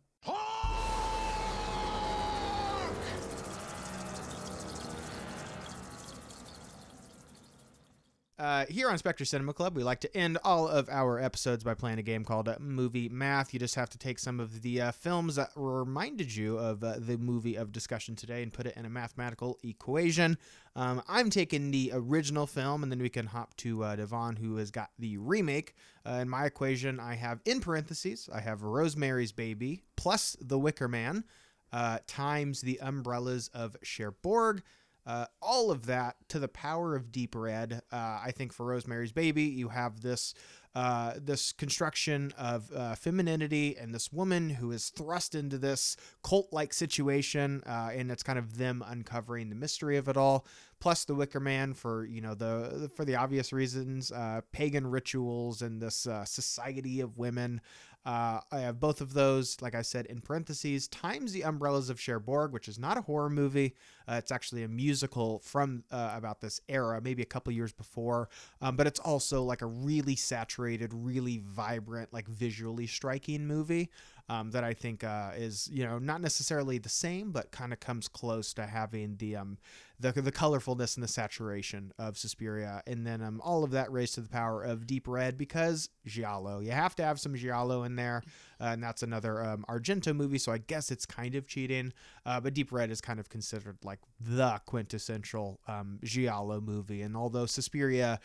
Uh, here on Specter Cinema Club, we like to end all of our episodes by playing a game called uh, Movie Math. You just have to take some of the uh, films that reminded you of uh, the movie of discussion today and put it in a mathematical equation. Um, I'm taking the original film, and then we can hop to uh, Devon, who has got the remake. Uh, in my equation, I have, in parentheses, I have Rosemary's Baby plus The Wicker Man uh, times The Umbrellas of Cherbourg. Uh, all of that to the power of Deep Red. Uh, I think for Rosemary's Baby, you have this uh, this construction of uh, femininity and this woman who is thrust into this cult-like situation, uh, and it's kind of them uncovering the mystery of it all. Plus The Wicker Man for you know the for the obvious reasons, uh, pagan rituals and this uh, society of women. Uh, I have both of those, like I said, in parentheses, times The Umbrellas of Cherbourg, which is not a horror movie. Uh, it's actually a musical from uh, about this era, maybe a couple years before. Um, but it's also like a really saturated, really vibrant, like visually striking movie um, that I think uh, is, you know, not necessarily the same, but kind of comes close to having the um, the the colorfulness and the saturation of Suspiria. And then um, all of that raised to the power of Deep Red because Giallo. You have to have some Giallo in there, uh, and that's another um, Argento movie, so I guess it's kind of cheating, uh, but Deep Red is kind of considered like the quintessential um, Giallo movie, and although Suspiria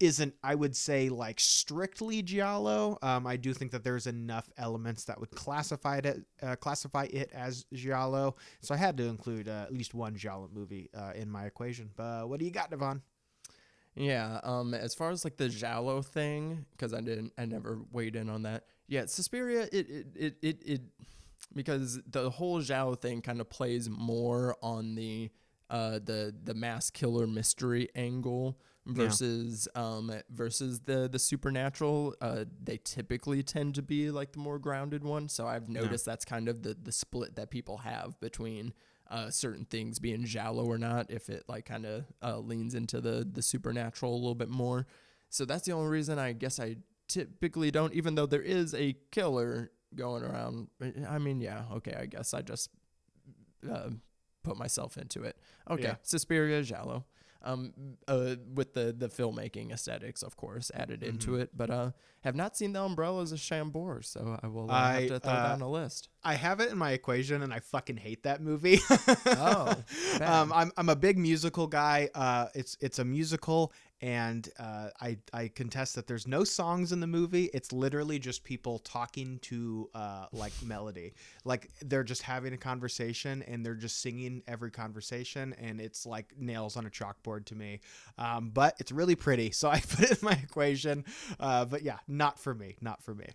isn't, I would say, like strictly Giallo, um, I do think that there's enough elements that would classify it, uh, classify it as Giallo, so I had to include uh, at least one Giallo movie uh, in my equation, but what do you got, Devon? Yeah, um, as far as like the Giallo thing, because I didn't, I never weighed in on that. Yeah, Suspiria, it, it, it, it, it because the whole Giallo thing kind of plays more on the, uh, the, the mass killer mystery angle versus, yeah. um, versus the, the supernatural. Uh, they typically tend to be like the more grounded one. So I've noticed yeah. that's kind of the, the split that people have between Uh, certain things being Giallo or not, if it like kind of uh, leans into the the supernatural a little bit more. So that's the only reason I guess I typically don't, even though there is a killer going around. I mean, yeah, okay, I guess I just uh, put myself into it. Okay, yeah. Suspiria, Giallo, um, uh, with the the filmmaking aesthetics, of course, added mm-hmm. into it. But uh, have not seen The Umbrellas of Cherbourg, so I will uh, I, have to throw uh, down a list. I have it in my equation, and I fucking hate that movie. oh, um, I'm I'm a big musical guy. Uh, it's it's a musical, and uh, I I contest that there's no songs in the movie. It's literally just people talking to uh, like melody, like they're just having a conversation, and they're just singing every conversation, and it's like nails on a chalkboard to me. Um, but it's really pretty, so I put it in my equation. Uh, but yeah, not for me, not for me.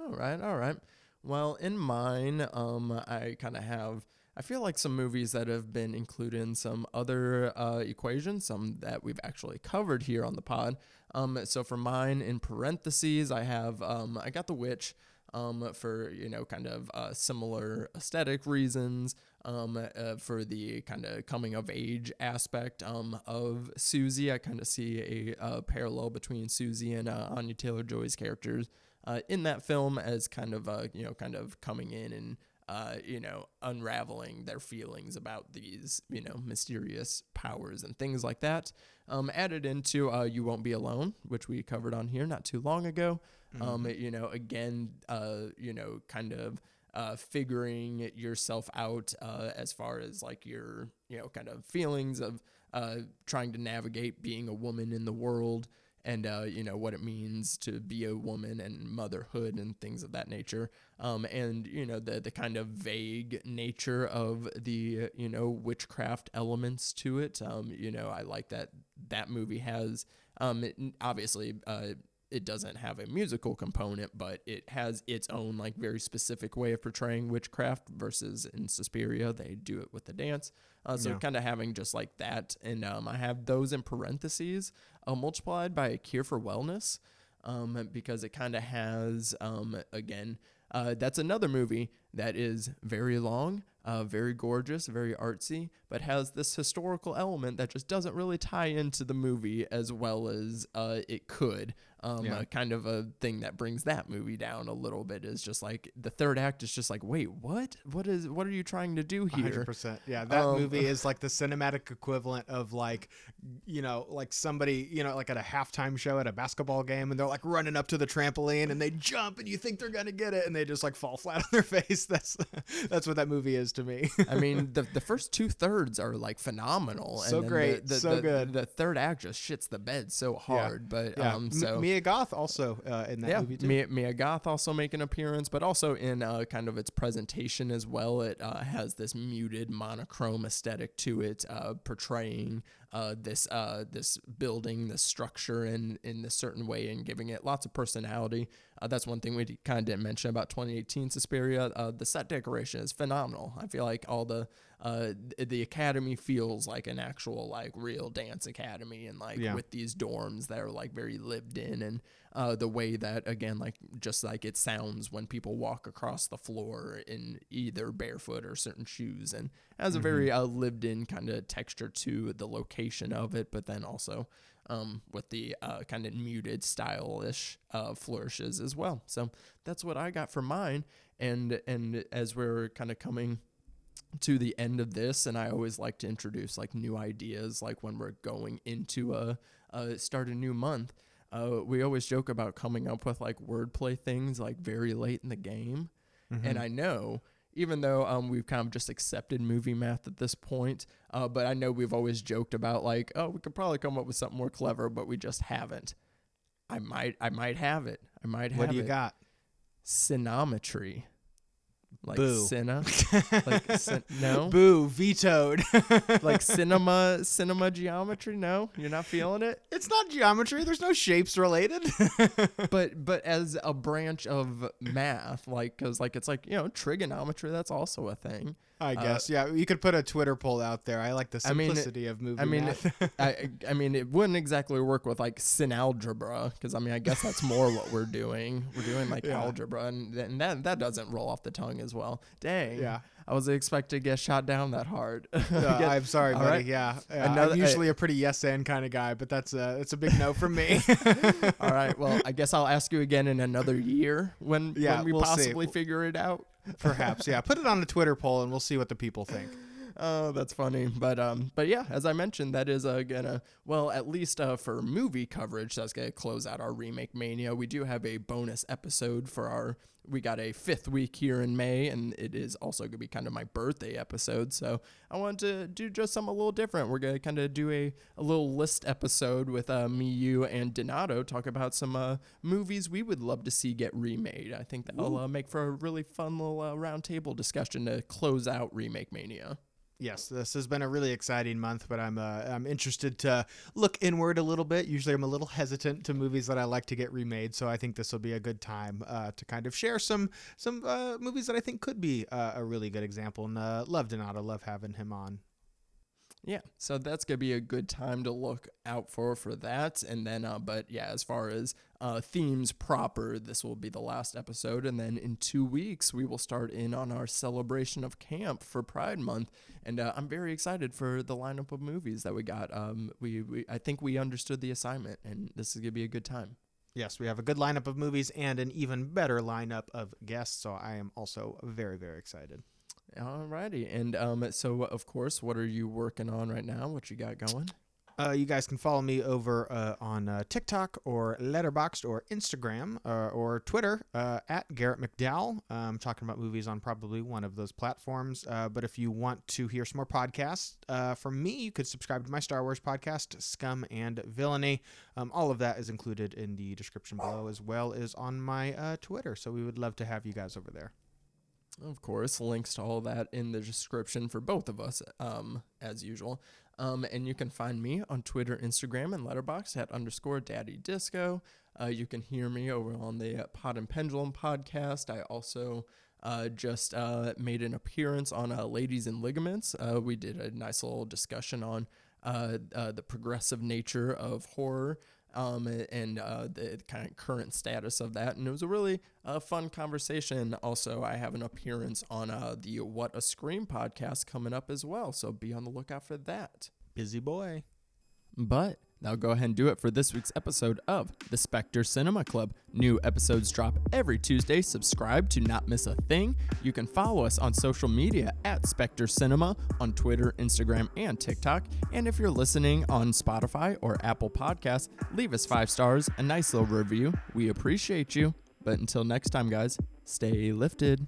All right, all right. Well, in mine, um, I kind of have, I feel like some movies that have been included in some other uh, equations, some that we've actually covered here on the pod. Um, so for mine, in parentheses, I have, um, I got The Witch um, for, you know, kind of uh, similar aesthetic reasons, um, uh, for the kind of coming of age aspect um, of Susie. I kind of see a uh, parallel between Susie and uh, Anya Taylor-Joy's characters Uh, in that film as kind of, uh, you know, kind of coming in and, uh, you know, unraveling their feelings about these, you know, mysterious powers and things like that. Um, added into uh, You Won't Be Alone, which we covered on here not too long ago. Mm-hmm. Um, you know, again, uh, you know, kind of uh, figuring yourself out uh, as far as like your, you know, kind of feelings of uh, trying to navigate being a woman in the world. And, uh, you know, what it means to be a woman and motherhood and things of that nature. Um, and, you know, the the kind of vague nature of the, you know, witchcraft elements to it. Um, you know, I like that that movie has, um, it, obviously, uh, it doesn't have a musical component, but it has its own, like, very specific way of portraying witchcraft versus in Suspiria, they do it with the dance. Uh, so yeah. kind of having just like that. And um, I have those in parentheses uh, multiplied by A Cure for Wellness um, because it kind of has, um, again, uh, that's another movie that is very long, uh, very gorgeous, very artsy, but has this historical element that just doesn't really tie into the movie as well as uh, it could. Um, yeah. uh, kind of a thing that brings that movie down a little bit is just like the third act is just like, wait, what? What is? What are you trying to do here? one hundred percent. Yeah, that um, movie is like the cinematic equivalent of like, you know, like somebody, you know, like at a halftime show at a basketball game, and they're like running up to the trampoline and they jump and you think they're gonna get it and they just like fall flat on their face. That's that's what that movie is to me. I mean, the the first two thirds are like phenomenal. So and then great, the, the, so the, good. The third act just shits the bed so hard, yeah. but yeah. um, so. M- Mia Goth also uh, in that yeah. movie too. Mia, Mia Goth also make an appearance, but also in uh, kind of its presentation as well. It uh, has this muted monochrome aesthetic to it, uh, portraying uh, this uh, this building, this structure in in this certain way, and giving it lots of personality. Uh, that's one thing we kind of didn't mention about twenty eighteen Suspiria. Uh, the set decoration is phenomenal. I feel like all the uh, the academy feels like an actual like real dance academy, and like yeah. with these dorms that are like very lived in, and uh, the way that again like just like it sounds when people walk across the floor in either barefoot or certain shoes, and has mm-hmm. a very uh, lived in kind of texture to the location of it, but then also. Um, with the uh, kind of muted stylish uh, flourishes as well. So that's what I got for mine. And and as we're kind of coming to the end of this, and I always like to introduce like new ideas, like when we're going into a, a start a new month, uh, we always joke about coming up with like wordplay things like very late in the game. Mm-hmm. And I know... even though um, we've kind of just accepted movie math at this point. Uh, but I know we've always joked about like, oh, we could probably come up with something more clever, but we just haven't. I might I might have it. I might have it. What do you it. got? Sinometry. Like Boo. Cinema. like cin- no. Boo, vetoed. like cinema cinema geometry? No, you're not feeling it? It's not geometry. There's no shapes related. but but as a branch of math, like cuz like it's like, you know, trigonometry, that's also a thing. I guess. Uh, yeah, you could put a Twitter poll out there. I like the simplicity I mean, it, of movie I mean, math. It, I I mean, it wouldn't exactly work with like synalgebra cuz I mean, I guess that's more what we're doing. We're doing like yeah. algebra and, and that that doesn't roll off the tongue as well. Dang. Yeah. I wasn't expecting to get shot down that hard. uh, I'm sorry, buddy. Right. Yeah. yeah. Another, I'm usually I, a pretty yes and kind of guy, but that's a, that's a big no from me. All right. Well, I guess I'll ask you again in another year when, yeah, when we we'll possibly see. figure it out. Perhaps. Yeah. Put it on a Twitter poll and we'll see what the people think. Oh, that's funny. But um, but yeah, as I mentioned, that is uh, going to, well, at least uh, for movie coverage, that's going to close out our Remake Mania. We do have a bonus episode for our, we got a fifth week here in May, and it is also going to be kind of my birthday episode. So I wanted to do just something a little different. We're going to kind of do a, a little list episode with uh, me, you, and Donato, talk about some uh, movies we would love to see get remade. I think that'll uh, make for a really fun little uh, roundtable discussion to close out Remake Mania. Yes, this has been a really exciting month, but I'm uh, I'm interested to look inward a little bit. Usually I'm a little hesitant to movies that I like to get remade, so I think this will be a good time uh, to kind of share some some uh, movies that I think could be uh, a really good example. And uh, love Donato, love having him on. Yeah, so that's going to be a good time to look out for for that. And then, uh, but yeah, as far as uh, themes proper, this will be the last episode. And then in two weeks, we will start in on our celebration of camp for Pride Month. And uh, I'm very excited for the lineup of movies that we got. Um, we, we I think we understood the assignment, and this is going to be a good time. Yes, we have a good lineup of movies and an even better lineup of guests. So I am also very, very excited. Alrighty, and um, so of course, what are you working on right now? What you got going? Uh, you guys can follow me over uh, on uh, TikTok or Letterboxd or Instagram uh, or Twitter uh, at Garrett McDowell. I'm um, talking about movies on probably one of those platforms. Uh, but if you want to hear some more podcasts uh, from me, you could subscribe to my Star Wars podcast, Scum and Villainy. Um, all of that is included in the description below as well as on my uh, Twitter. So we would love to have you guys over there. Of course, links to all that in the description for both of us, um, as usual. Um, and you can find me on Twitter, Instagram, and Letterboxd at underscore Daddy Disco. Uh, you can hear me over on the Pod and Pendulum podcast. I also uh, just uh, made an appearance on uh, Ladies in Ligaments. Uh, we did a nice little discussion on uh, uh, the progressive nature of horror. Um, and uh, the kind of current status of that. And it was a really uh, fun conversation. Also, I have an appearance on uh, the What a Scream podcast coming up as well. So be on the lookout for that. Busy boy. But That'll go ahead and do it for this week's episode of the Specter Cinema Club. New episodes drop every Tuesday. Subscribe to not miss a thing. You can follow us on social media at Specter Cinema on Twitter, Instagram, and TikTok. And if you're listening on Spotify or Apple Podcasts, leave us five stars, a nice little review. We appreciate you. But until next time, guys, stay lifted.